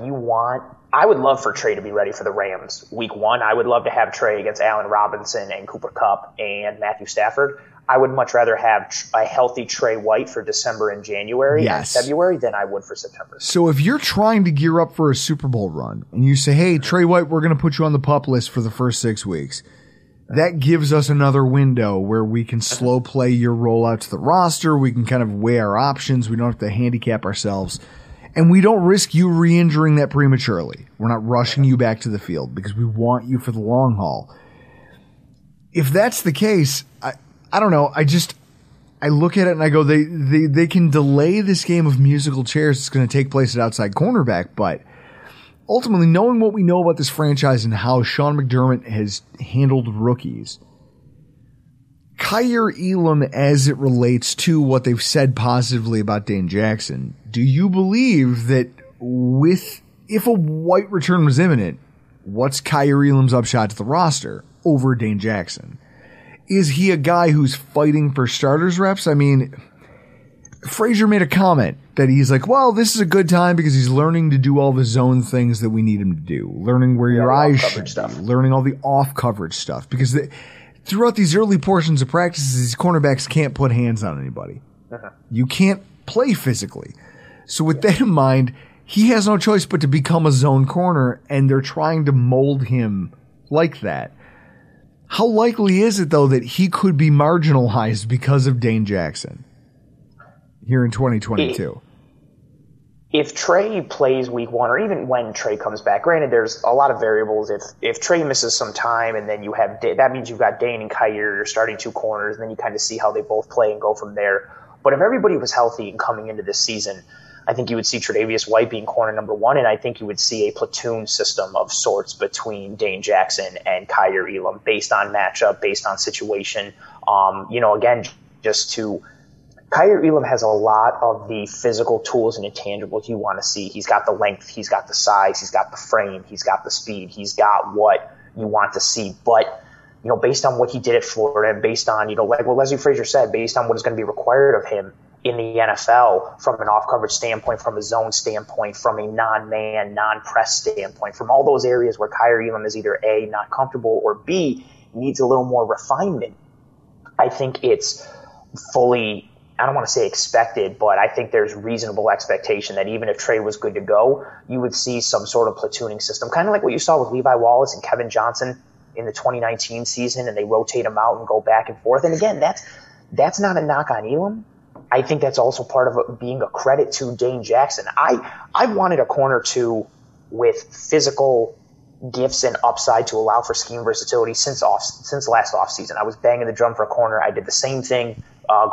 I would love for Trey to be ready for the Rams week 1. I would love to have Trey against Allen Robinson and Cooper Kupp and Matthew Stafford. I would much rather have a healthy Trey White for December and January and February than I would for September. So if you're trying to gear up for a Super Bowl run and you say, hey, Trey White, we're going to put you on the PUP list for the first 6 weeks, that gives us another window where we can slow play your rollout to the roster. We can kind of weigh our options. We don't have to handicap ourselves. And we don't risk you re-injuring that prematurely. We're not rushing you back to the field because we want you for the long haul. If that's the case, I don't know. I just I look at it and I go, they can delay this game of musical chairs. It's going to take place at outside cornerback, but ultimately, knowing what we know about this franchise and how Sean McDermott has handled rookies, Kyer Elam, as it relates to what they've said positively about Dane Jackson, do you believe that if a White return was imminent, what's Kyer Elam's upshot to the roster over Dane Jackson? Is he a guy who's fighting for starters reps? I mean, Frazier made a comment that he's like, well, this is a good time because he's learning to do all the zone things that we need him to do. Learning where your eyes should be, learning all the off coverage stuff. Because throughout these early portions of practices, these cornerbacks can't put hands on anybody. Uh-huh. You can't play physically. So with that in mind, he has no choice but to become a zone corner, and they're trying to mold him like that. How likely is it, though, that he could be marginalized because of Dane Jackson here in 2022? If Trey plays week one, or even when Trey comes back, granted, there's a lot of variables. If Trey misses some time, and then you have that means you've got Dane and Kyer, you're starting two corners, and then you kind of see how they both play and go from there. But if everybody was healthy coming into this season, I think you would see Tredavious White being corner number one, and I think you would see a platoon system of sorts between Dane Jackson and Kyer Elam based on matchup, based on situation. Kyer Elam has a lot of the physical tools and intangibles you want to see. He's got the length, he's got the size, he's got the frame, he's got the speed, he's got what you want to see. But, based on what he did at Florida and based on, like what Leslie Frazier said, based on what is going to be required of him in the NFL from an off-coverage standpoint, from a zone standpoint, from a non-man, non-press standpoint, from all those areas where Kyer Elam is either A, not comfortable, or B, needs a little more refinement, I think it's fully... I don't want to say expected, but I think there's reasonable expectation that even if Trey was good to go, you would see some sort of platooning system, kind of like what you saw with Levi Wallace and Kevin Johnson in the 2019 season, and they rotate them out and go back and forth. And again, that's not a knock on Elam. I think that's also part of being a credit to Dane Jackson. I wanted a corner two with physical gifts and upside to allow for scheme versatility since last offseason. I was banging the drum for a corner. I did the same thing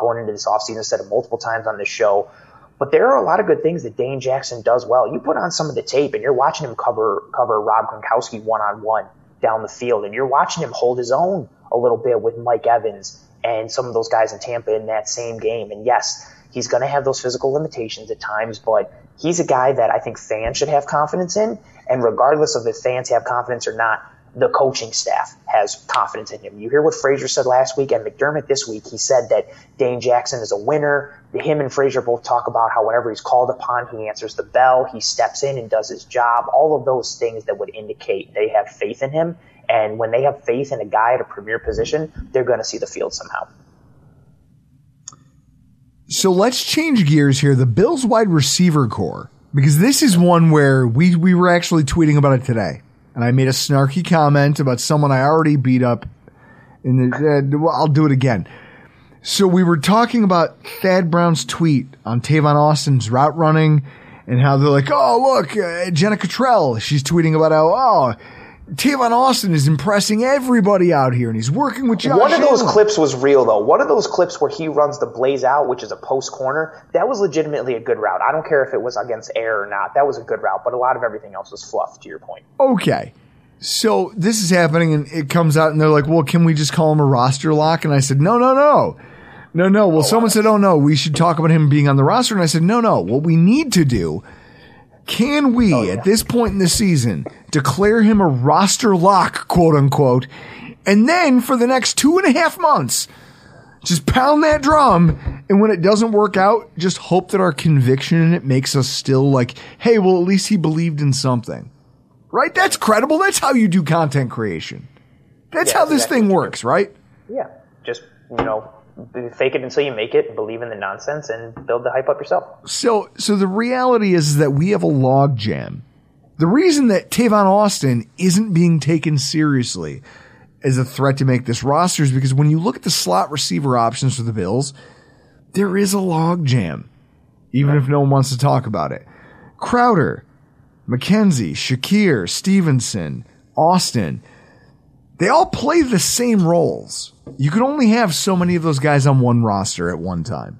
going into this offseason, said it multiple times on this show. But there are a lot of good things that Dane Jackson does well. You put on some of the tape, and you're watching him cover Rob Gronkowski one-on-one down the field, and you're watching him hold his own a little bit with Mike Evans and some of those guys in Tampa in that same game. And yes, he's going to have those physical limitations at times, but he's a guy that I think fans should have confidence in. And regardless of if fans have confidence or not, the coaching staff has confidence in him. You hear what Frazier said last week and McDermott this week. He said that Dane Jackson is a winner. Him and Frazier both talk about how whenever he's called upon, he answers the bell, he steps in and does his job, all of those things that would indicate they have faith in him. And when they have faith in a guy at a premier position, they're going to see the field somehow. So let's change gears here. The Bills wide receiver core, because this is one where we were actually tweeting about it today. And I made a snarky comment about someone I already beat up. I'll do it again. So we were talking about Thad Brown's tweet on Tavon Austin's route running and how they're like, oh, look, Jenna Cottrell. She's tweeting about how, Tavon Austin is impressing everybody out here, and he's working with Josh Allen. One of those clips was real, though. One of those clips where he runs the blaze out, which is a post corner, that was legitimately a good route. I don't care if it was against air or not. That was a good route, but a lot of everything else was fluff, to your point. Okay. So this is happening, and it comes out, and they're like, well, can we just call him a roster lock? And I said, no. Well, someone said, oh, no, we should talk about him being on the roster. And I said, no. What we need to do, can we, at this point in the season, declare him a roster lock, quote unquote, and then for the next 2.5 months, just pound that drum, and when it doesn't work out, just hope that our conviction in it makes us still like, hey, well, at least he believed in something. Right? That's credible. That's how you do content creation. That's how this thing works, right? Yeah. Just, fake it until you make it, believe in the nonsense, and build the hype up yourself. So the reality is that we have a log jam. The reason that Tavon Austin isn't being taken seriously as a threat to make this roster is because when you look at the slot receiver options for the Bills, there is a log jam, even if no one wants to talk about it. Crowder, McKenzie, Shakir, Stevenson, Austin. they all play the same roles. You can only have so many of those guys on one roster at one time.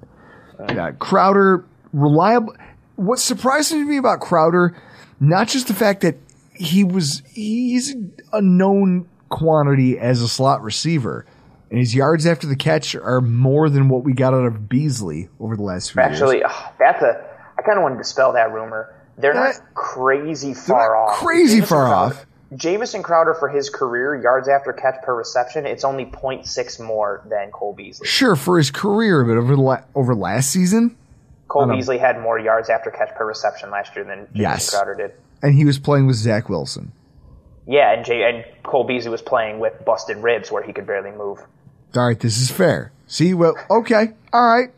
Crowder, reliable. What surprised me about Crowder, not just the fact that he's a known quantity as a slot receiver, and his yards after the catch are more than what we got out of Beasley over the last few years. Actually, I kind of want to dispel that rumor. They're not crazy far off. Jamison Crowder, for his career, yards after catch per reception, it's only 0.6 more than Cole Beasley. Sure, for his career, but over last season? Cole Beasley had more yards after catch per reception last year than Jamison Crowder did. And he was playing with Zach Wilson. Yeah, and Cole Beasley was playing with busted ribs where he could barely move. All right, this is fair. See, well, okay, all right.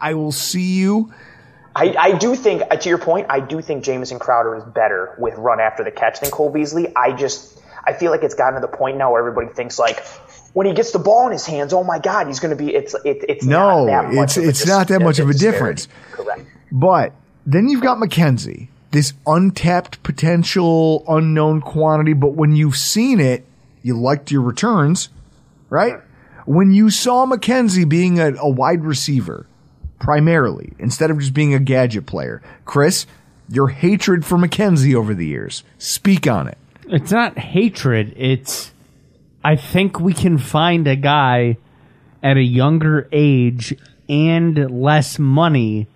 I will see you. I do think, to your point, I do think Jamison Crowder is better with run after the catch than Cole Beasley. I feel like it's gotten to the point now where everybody thinks, like, when he gets the ball in his hands, oh my God, he's going to be. It's not that much of a difference. Correct. But then you've got McKenzie, this untapped potential, unknown quantity. But when you've seen it, you liked your returns, right? When you saw McKenzie being a wide receiver. Primarily, instead of just being a gadget player. Chris, your hatred for McKenzie over the years. Speak on it. It's not hatred. It's, I think we can find a guy at a younger age and less money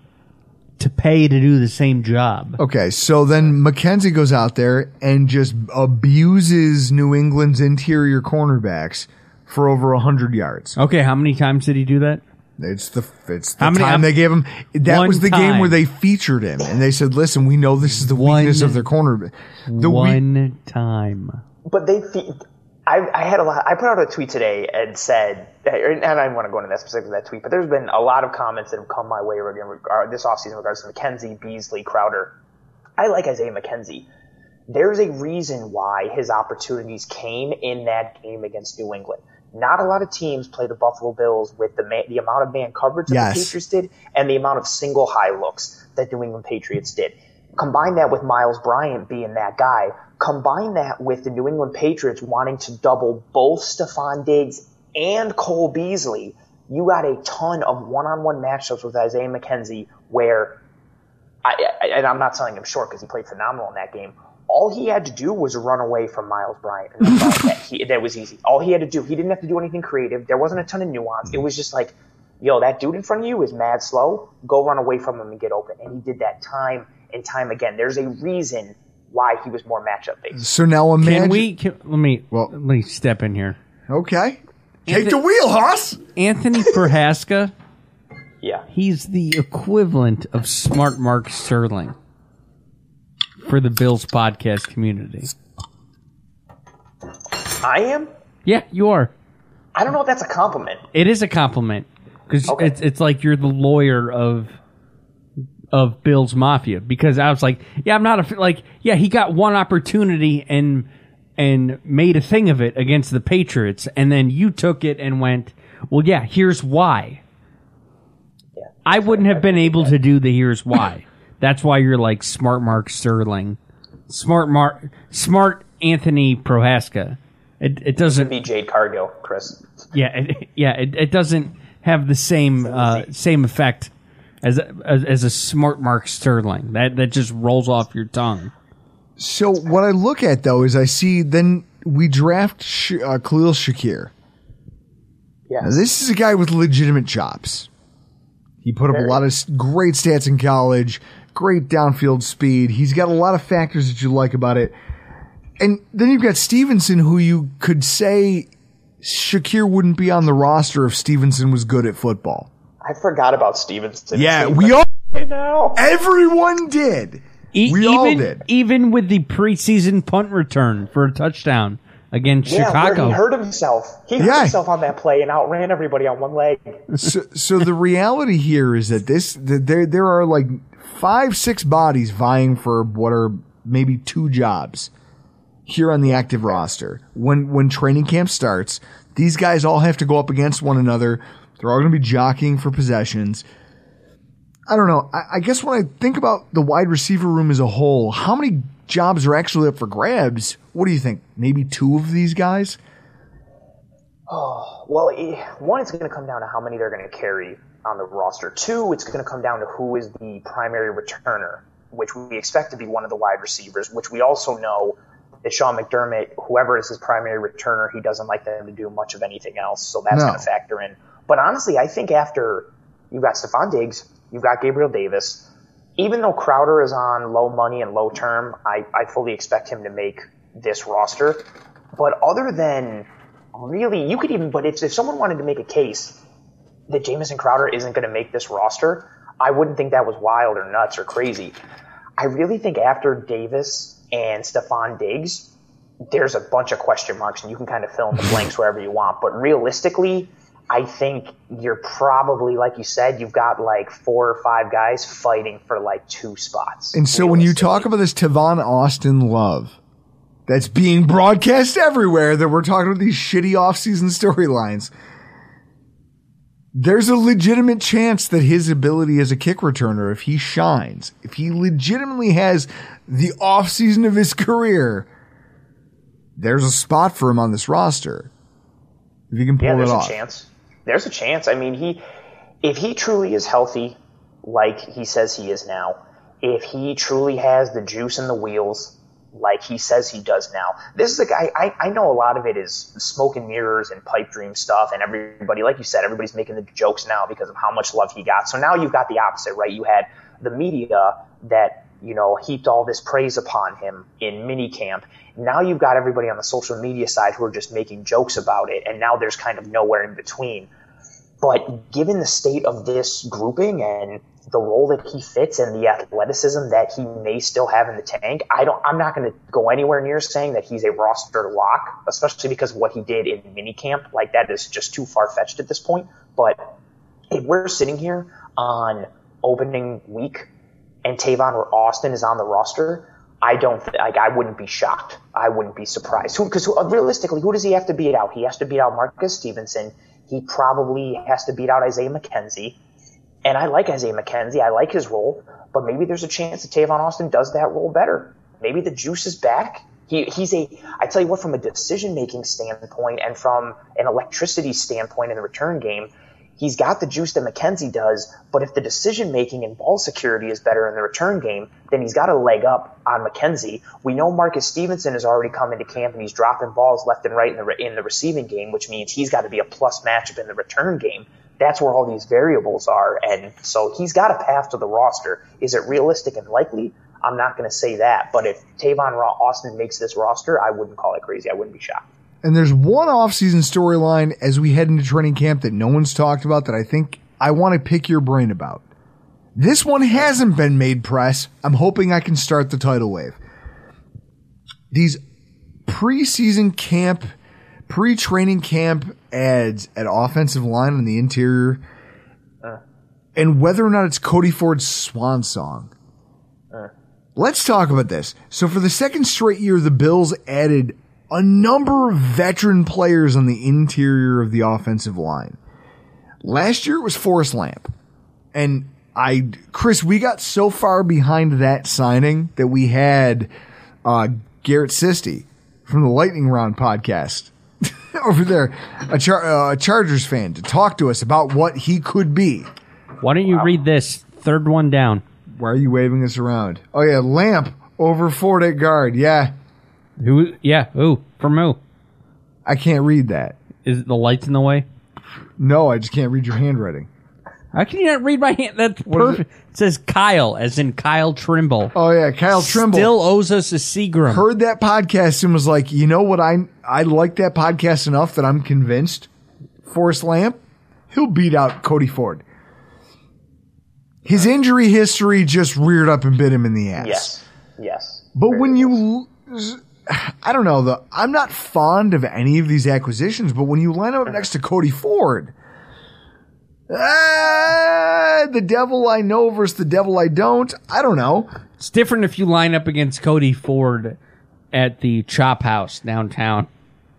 to pay to do the same job. Okay, so then McKenzie goes out there and just abuses New England's interior cornerbacks for over 100 yards. Okay, how many times did he do that? It's the time they gave him. That was the game where they featured him, and they said, listen, we know this is the weakness of their corner. One time. But they – I had a lot – I put out a tweet today and said – and I don't want to go into that specifics of that tweet, but there's been a lot of comments that have come my way this offseason in regards to McKenzie, Beasley, Crowder. I like Isaiah McKenzie. There's a reason why his opportunities came in that game against New England. Not a lot of teams play the Buffalo Bills with the amount of man coverage that the Patriots did and the amount of single high looks that New England Patriots did. Combine that with Miles Bryant being that guy. Combine that with the New England Patriots wanting to double both Stephon Diggs and Cole Beasley. You got a ton of one-on-one matchups with Isaiah McKenzie where, and I'm not selling him short because he played phenomenal in that game, all he had to do was run away from Miles Bryant. And that was easy. All he had to do, he didn't have to do anything creative. There wasn't a ton of nuance. It was just like, yo, that dude in front of you is mad slow. Go run away from him and get open. And he did that time and time again. There's a reason why he was more matchup based. So now imagine. Let me step in here. Okay. Take the wheel, Hoss. Anthony Prohaska. Yeah. He's the equivalent of smart Mark Sterling. For the Bills podcast community. I am? Yeah, you are. I don't know if that's a compliment. It is a compliment. Because it's like you're the lawyer of Bills Mafia. Because I was like, yeah, I'm not he got one opportunity and made a thing of it against the Patriots. And then you took it and went, well, yeah, here's why. Yeah, I wouldn't have been able to do the here's why. That's why you're like smart Mark Sterling, smart Anthony Prohaska. It doesn't be Jade Cargill, Chris. Yeah, it doesn't have the same effect as a smart Mark Sterling. That just rolls off your tongue. So what I look at though is I see then we draft Khalil Shakir. Yeah, this is a guy with legitimate chops. He put up a lot of great stats in college. Great downfield speed. He's got a lot of factors that you like about it. And then you've got Stevenson, who you could say Shakir wouldn't be on the roster if Stevenson was good at football. I forgot about Stevenson. Yeah, we all did. Everyone did. We all did. Even with the preseason punt return for a touchdown against Chicago. He hurt himself. He hurt himself on that play and outran everybody on one leg. So the reality here is that there are like 5-6 bodies vying for what are maybe two jobs here on the active roster. When training camp starts, these guys all have to go up against one another. They're all going to be jockeying for possessions. I don't know. I guess when I think about the wide receiver room as a whole, how many jobs are actually up for grabs. What do you think? Maybe two of these guys? Oh, well, one, it's going to come down to how many they're going to carry on the roster. Two, it's going to come down to who is the primary returner, which we expect to be one of the wide receivers, which we also know is Sean McDermott. Whoever is his primary returner, he doesn't like them to do much of anything else, so that's going to factor in. But honestly, I think after you've got Stephon Diggs, you've got Gabriel Davis, even though Crowder is on low money and low term, I fully expect him to make this roster. But other than really, you could even, but if someone wanted to make a case that Jamison Crowder isn't going to make this roster, I wouldn't think that was wild or nuts or crazy. I really think after Davis and Stephon Diggs, there's a bunch of question marks, and you can kind of fill in the blanks wherever you want. But realistically, I think you're probably, like you said, you've got like four or five guys fighting for like two spots. And so when you talk about this Tavon Austin Love that's being broadcast everywhere, that we're talking about these shitty offseason storylines, there's a legitimate chance that his ability as a kick returner, if he shines, if he legitimately has the offseason of his career, there's a spot for him on this roster. If you can pull it off. Yeah, there's a chance. There's a chance. I mean, if he truly is healthy like he says he is now, if he truly has the juice and the wheels like he says he does now. This is a guy, I know a lot of it is smoke and mirrors and pipe dream stuff, and everybody, like you said, everybody's making the jokes now because of how much love he got. So now you've got the opposite, right? You had the media that, you know, heaped all this praise upon him in minicamp. Now you've got everybody on the social media side who are just making jokes about it, and now there's kind of nowhere in between. But given the state of this grouping and the role that he fits and the athleticism that he may still have in the tank, I'm not going to go anywhere near saying that he's a roster lock, especially because of what he did in minicamp. Like, that is just too far-fetched at this point. But if we're sitting here on opening week and Tavon or Austin is on the roster, I wouldn't be shocked. I wouldn't be surprised. Because realistically, who does he have to beat out? He has to beat out Marcus Stevenson. He probably has to beat out Isaiah McKenzie. And I like Isaiah McKenzie. I like his role. But maybe there's a chance that Tavon Austin does that role better. Maybe the juice is back. I tell you what, from a decision-making standpoint and from an electricity standpoint in the return game, he's got the juice that McKenzie does. But if the decision-making and ball security is better in the return game, then he's got a leg up on McKenzie. We know Marcus Stevenson has already come into camp and he's dropping balls left and right in the receiving game, which means he's got to be a plus matchup in the return game. That's where all these variables are. And so he's got a path to the roster. Is it realistic and likely? I'm not going to say that. But if Tavon Austin makes this roster, I wouldn't call it crazy. I wouldn't be shocked. And there's one offseason storyline as we head into training camp that no one's talked about that I think I want to pick your brain about. This one hasn't been made press. I'm hoping I can start the tidal wave. These preseason camp, pre-training camp ads at offensive line on the interior, and whether or not it's Cody Ford's swan song. Let's talk about this. So for the second straight year, the Bills added a number of veteran players on the interior of the offensive line. Last year, it was Forrest Lamp. And Chris, we got so far behind that signing that we had Garrett Sisty from the Lightning Round podcast over there, a Chargers fan, to talk to us about what he could be. Why don't you read this third one down? Why are you waving us around? Oh, yeah, Lamp over Ford at guard, yeah. Who? Yeah. Who? From who? I can't read that. Is the lights in the way? No, I just can't read your handwriting. How can you not read my hand? That's perfect. It says Kyle, as in Kyle Trimble. Oh, yeah, Kyle Trimble. Still owes us a Seagram. Heard that podcast and was like, you know what? I like that podcast enough that I'm convinced Forrest Lamp, he'll beat out Cody Ford. His injury history just reared up and bit him in the ass. Yes. But when you... I don't know, I'm not fond of any of these acquisitions, but when you line up next to Cody Ford, the devil I know versus the devil I don't, I don't know. It's different if you line up against Cody Ford at the Chop House downtown.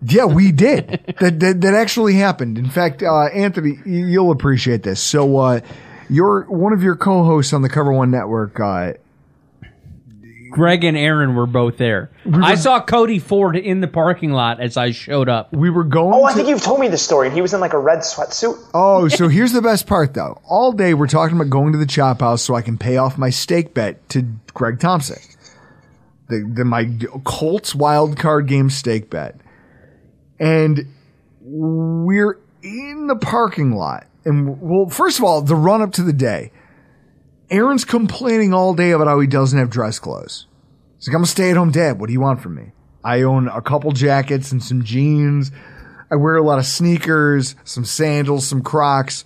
Yeah, we did. that actually happened. In fact, Anthony, you'll appreciate this. So you're one of your co-hosts on the Cover One Network, Greg and Aaron were both there. I saw Cody Ford in the parking lot as I showed up. We were going I think you've told me this story. He was in like a red sweatsuit. Oh, so here's the best part, though. All day we're talking about going to the chop house so I can pay off my stake bet to Greg Thompson. My Colts wild card game stake bet. And we're in the parking lot. And, well, first of all, the run up to the day. Aaron's complaining all day about how he doesn't have dress clothes. He's like, I'm a stay-at-home dad. What do you want from me? I own a couple jackets and some jeans. I wear a lot of sneakers, some sandals, some Crocs.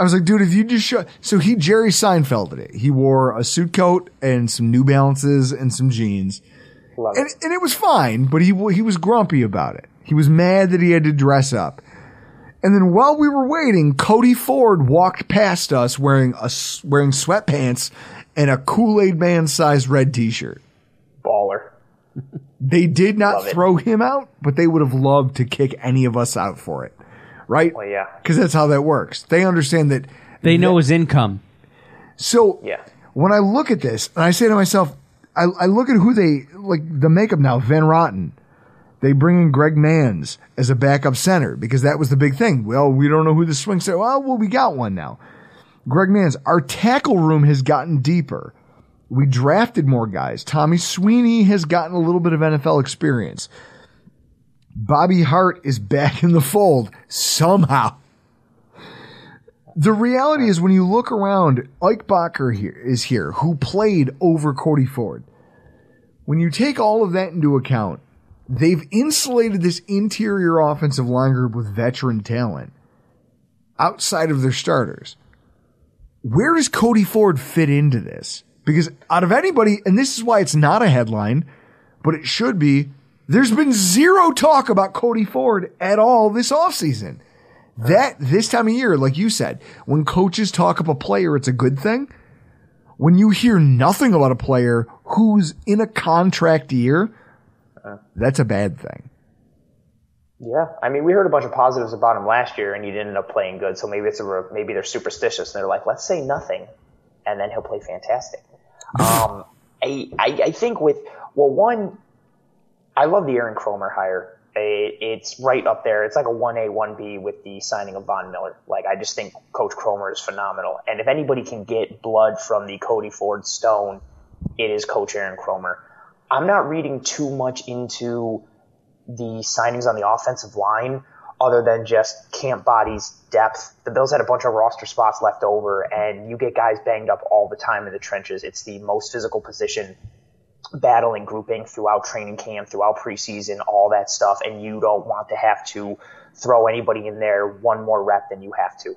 I was like, dude, if you just show... So he Jerry Seinfelded it. He wore a suit coat and some New Balances and some jeans. And it was fine, but he was grumpy about it. He was mad that he had to dress up. And then while we were waiting, Cody Ford walked past us wearing sweatpants and a Kool-Aid Man-sized red T-shirt. Baller. They did not throw him out, but they would have loved to kick any of us out for it, right? Well, yeah. Because that's how that works. They understand that. They know his income. So when I look at this, and I say to myself, I look at who they – like the makeup now, Van Rotten. They bring in Greg Manns as a backup center because that was the big thing. Well, we don't know who the swing center. Well, we got one now. Greg Manns. Our tackle room has gotten deeper. We drafted more guys. Tommy Sweeney has gotten a little bit of NFL experience. Bobby Hart is back in the fold somehow. The reality is when you look around, Ike Bacher is here, who played over Cody Ford. When you take all of that into account, they've insulated this interior offensive line group with veteran talent outside of their starters. Where does Cody Ford fit into this? Because out of anybody, and this is why it's not a headline, but it should be, there's been zero talk about Cody Ford at all this offseason. That this time of year, like you said, when coaches talk up a player, it's a good thing. When you hear nothing about a player who's in a contract year, that's a bad thing. Yeah, I mean, we heard a bunch of positives about him last year, and he didn't end up playing good. So maybe maybe they're superstitious and they're like, let's say nothing, and then he'll play fantastic. I think I love the Aaron Cromer hire. It's right up there. It's like a 1A, 1B with the signing of Von Miller. Like, I just think Coach Cromer is phenomenal, and if anybody can get blood from the Cody Ford stone, it is Coach Aaron Cromer. I'm not reading too much into the signings on the offensive line other than just camp bodies, depth. The Bills had a bunch of roster spots left over, and you get guys banged up all the time in the trenches. It's the most physical position, battling, grouping throughout training camp, throughout preseason, all that stuff, and you don't want to have to throw anybody in there one more rep than you have to.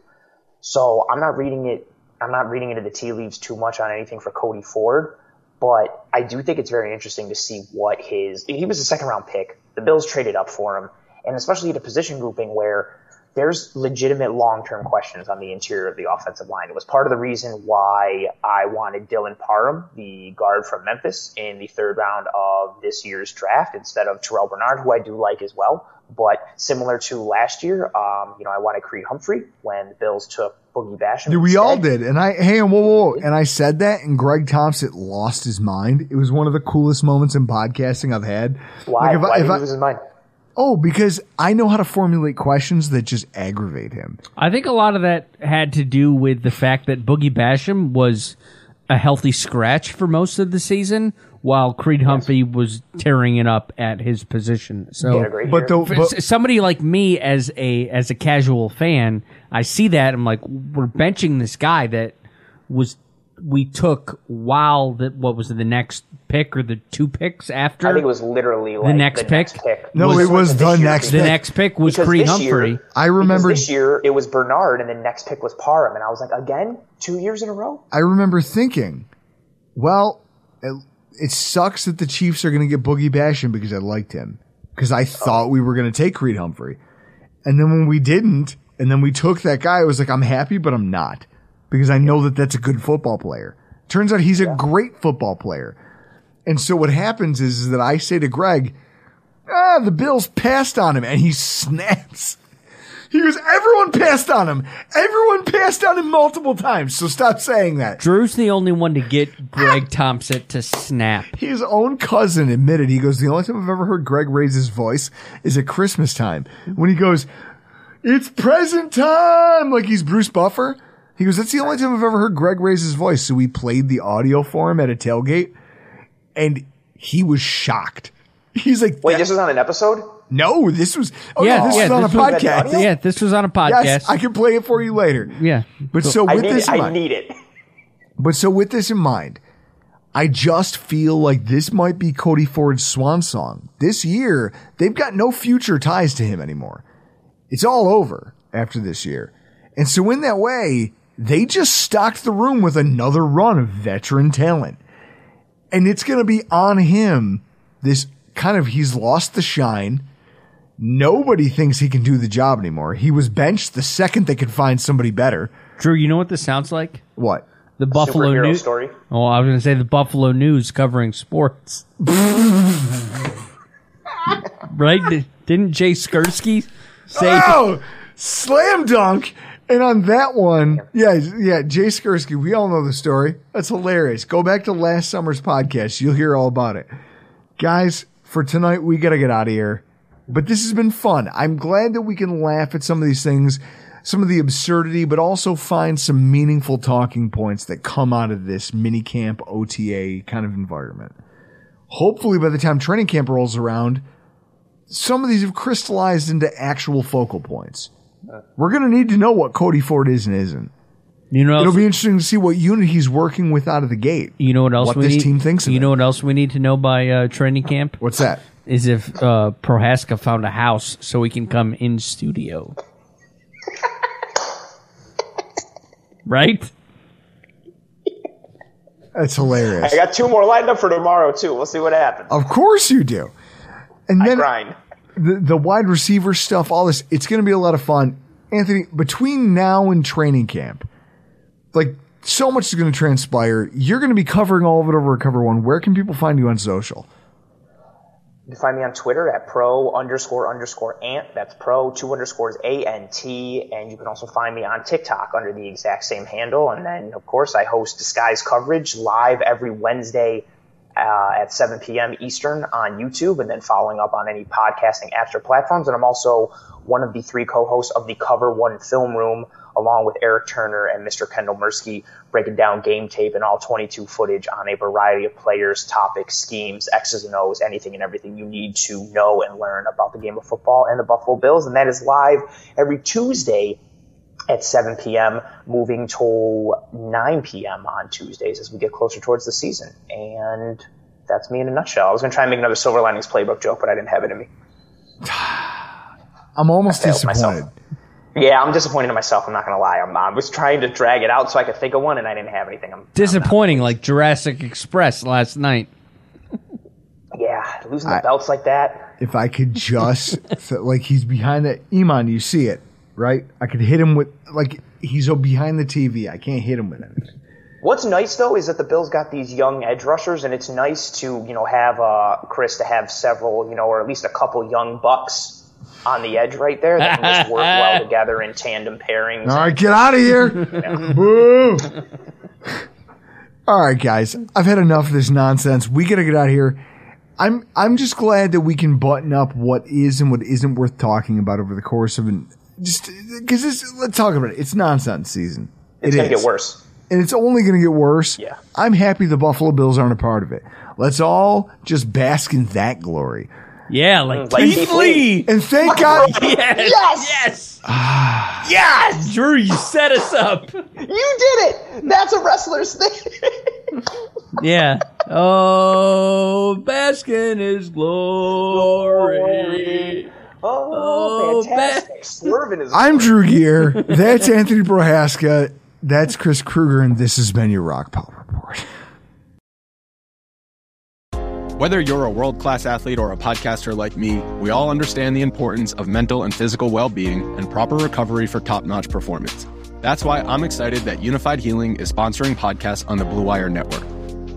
So I'm not reading into the tea leaves too much on anything for Cody Ford. But I do think it's very interesting to see what he was a second-round pick. The Bills traded up for him, and especially at a position grouping where there's legitimate long-term questions on the interior of the offensive line. It was part of the reason why I wanted Dylan Parham, the guard from Memphis, in the third round of this year's draft instead of Terrell Bernard, who I do like as well. But similar to last year, I wanted Creed Humphrey when the Bills took Boogie Basham. Dude, we all did. And I said that, and Greg Thompson lost his mind. It was one of the coolest moments in podcasting I've had. Why? Like Why did he lose his mind? Oh, because I know how to formulate questions that just aggravate him. I think a lot of that had to do with the fact that Boogie Basham was a healthy scratch for most of the season, while Creed Humphrey was tearing it up at his position. So, but somebody like me as a casual fan, I see that I'm like, we're benching this guy that we took while what was the next pick or the two picks after? I think it was literally like the next pick. No, it was the next pick. The next pick was Creed Humphrey. I remember this year it was Bernard and the next pick was Parham. And I was like, again, 2 years in a row? I remember thinking, well, it sucks that the Chiefs are going to get Boogie Basham because I liked him. Because I thought we were going to take Creed Humphrey. And then when we didn't, and then we took that guy, I was like, I'm happy, but I'm not. Because I know that that's a good football player. Turns out he's a great football player. And so what happens is that I say to Greg, the Bills passed on him, and he snaps. He was, everyone passed on him. Everyone passed on him multiple times, so stop saying that. Drew's the only one to get Greg Thompson to snap. His own cousin admitted, he goes, the only time I've ever heard Greg raise his voice is at Christmas time. When he goes, it's present time, like he's Bruce Buffer. He goes, that's the only time I've ever heard Greg raise his voice. So we played the audio for him at a tailgate, and he was shocked. He's like, wait, this is on an episode? No, this was this was on a podcast. Yeah, this was on a podcast. Yes, I can play it for you later. Yeah. But so with this in mind, I need it. But so with this in mind, I just feel like this might be Cody Ford's swan song. This year, they've got no future ties to him anymore. It's all over after this year. And so in that way, they just stocked the room with another run of veteran talent. And it's going to be on him. This kind of, he's lost the shine. Nobody thinks he can do the job anymore. He was benched the second they could find somebody better. Drew, you know what this sounds like? What? The Buffalo News story. Oh, I was going to say the Buffalo News covering sports. Right? Didn't Jay Skurski say? Oh, slam dunk. And on that one, yeah, Jay Skurski, we all know the story. That's hilarious. Go back to last summer's podcast. You'll hear all about it. Guys, for tonight, we got to get out of here. But this has been fun. I'm glad that we can laugh at some of these things, some of the absurdity, but also find some meaningful talking points that come out of this minicamp OTA kind of environment. Hopefully, by the time training camp rolls around, some of these have crystallized into actual focal points. We're going to need to know what Cody Ford is and isn't. You know, it'll be interesting to see what unit he's working with out of the gate. You know what else what we this need, team thinks. Of you know what else we need to know by training camp? What's that? Is if Prohaska found a house so he can come in studio, right? That's hilarious. I got two more lined up for tomorrow too. We'll see what happens. Of course you do. And then I grind. The wide receiver stuff, all this, it's going to be a lot of fun. Anthony, between now and training camp, like, so much is going to transpire. You're going to be covering all of it over at Cover One. Where can people find you on social? You can find me on Twitter at pro__ant. That's pro, 2_ant. And you can also find me on TikTok under the exact same handle. And then, of course, I host Disguise Coverage live every Wednesday at 7 p.m. Eastern on YouTube, and then following up on any podcasting apps or platforms. And I'm also one of the three co-hosts of the Cover One Film Room, along with Eric Turner and Mr. Kendall Mirsky, breaking down game tape and all 22 footage on a variety of players, topics, schemes, X's and O's, anything and everything you need to know and learn about the game of football and the Buffalo Bills. And that is live every Tuesday at 7 p.m., moving to 9 p.m. on Tuesdays as we get closer towards the season. And that's me in a nutshell. I was going to try and make another Silver Linings Playbook joke, but I didn't have it in me. I'm almost disappointed. Myself. Yeah, I'm disappointed in myself. I'm not going to lie. I was trying to drag it out so I could think of one, and I didn't have anything. I'm disappointing, like Jurassic Express last night. Yeah, losing the belts like that. If I could just – like, he's behind the – Iman, you see it. Right? I could hit him with, like, he's behind the TV. I can't hit him with anything. What's nice, though, is that the Bills got these young edge rushers, and it's nice to, you know, have Chris to have several, you know, or at least a couple young bucks on the edge right there that can just work well together in tandem pairings. All right, get out of here. Boo. All right, guys. I've had enough of this nonsense. We got to get out of here. I'm just glad that we can button up what is and what isn't worth talking about over the course of an just because let's talk about it. It's nonsense season. It's going to get worse. And it's only going to get worse. Yeah. I'm happy the Buffalo Bills aren't a part of it. Let's all just bask in that glory. Yeah, like Keith Lee. And thank God. Yes. Yes. Drew, you set us up. You did it. That's a wrestler's thing. Yeah. Oh, basking is glory. Oh, fantastic. Swerving is I'm Drew Geer. That's Anthony Prohaska. That's Chris Krueger, and this has been your Rock Pile Report. Whether you're a world-class athlete or a podcaster like me, we all understand the importance of mental and physical well-being and proper recovery for top-notch performance. That's why I'm excited that Unified Healing is sponsoring podcasts on the Blue Wire Network.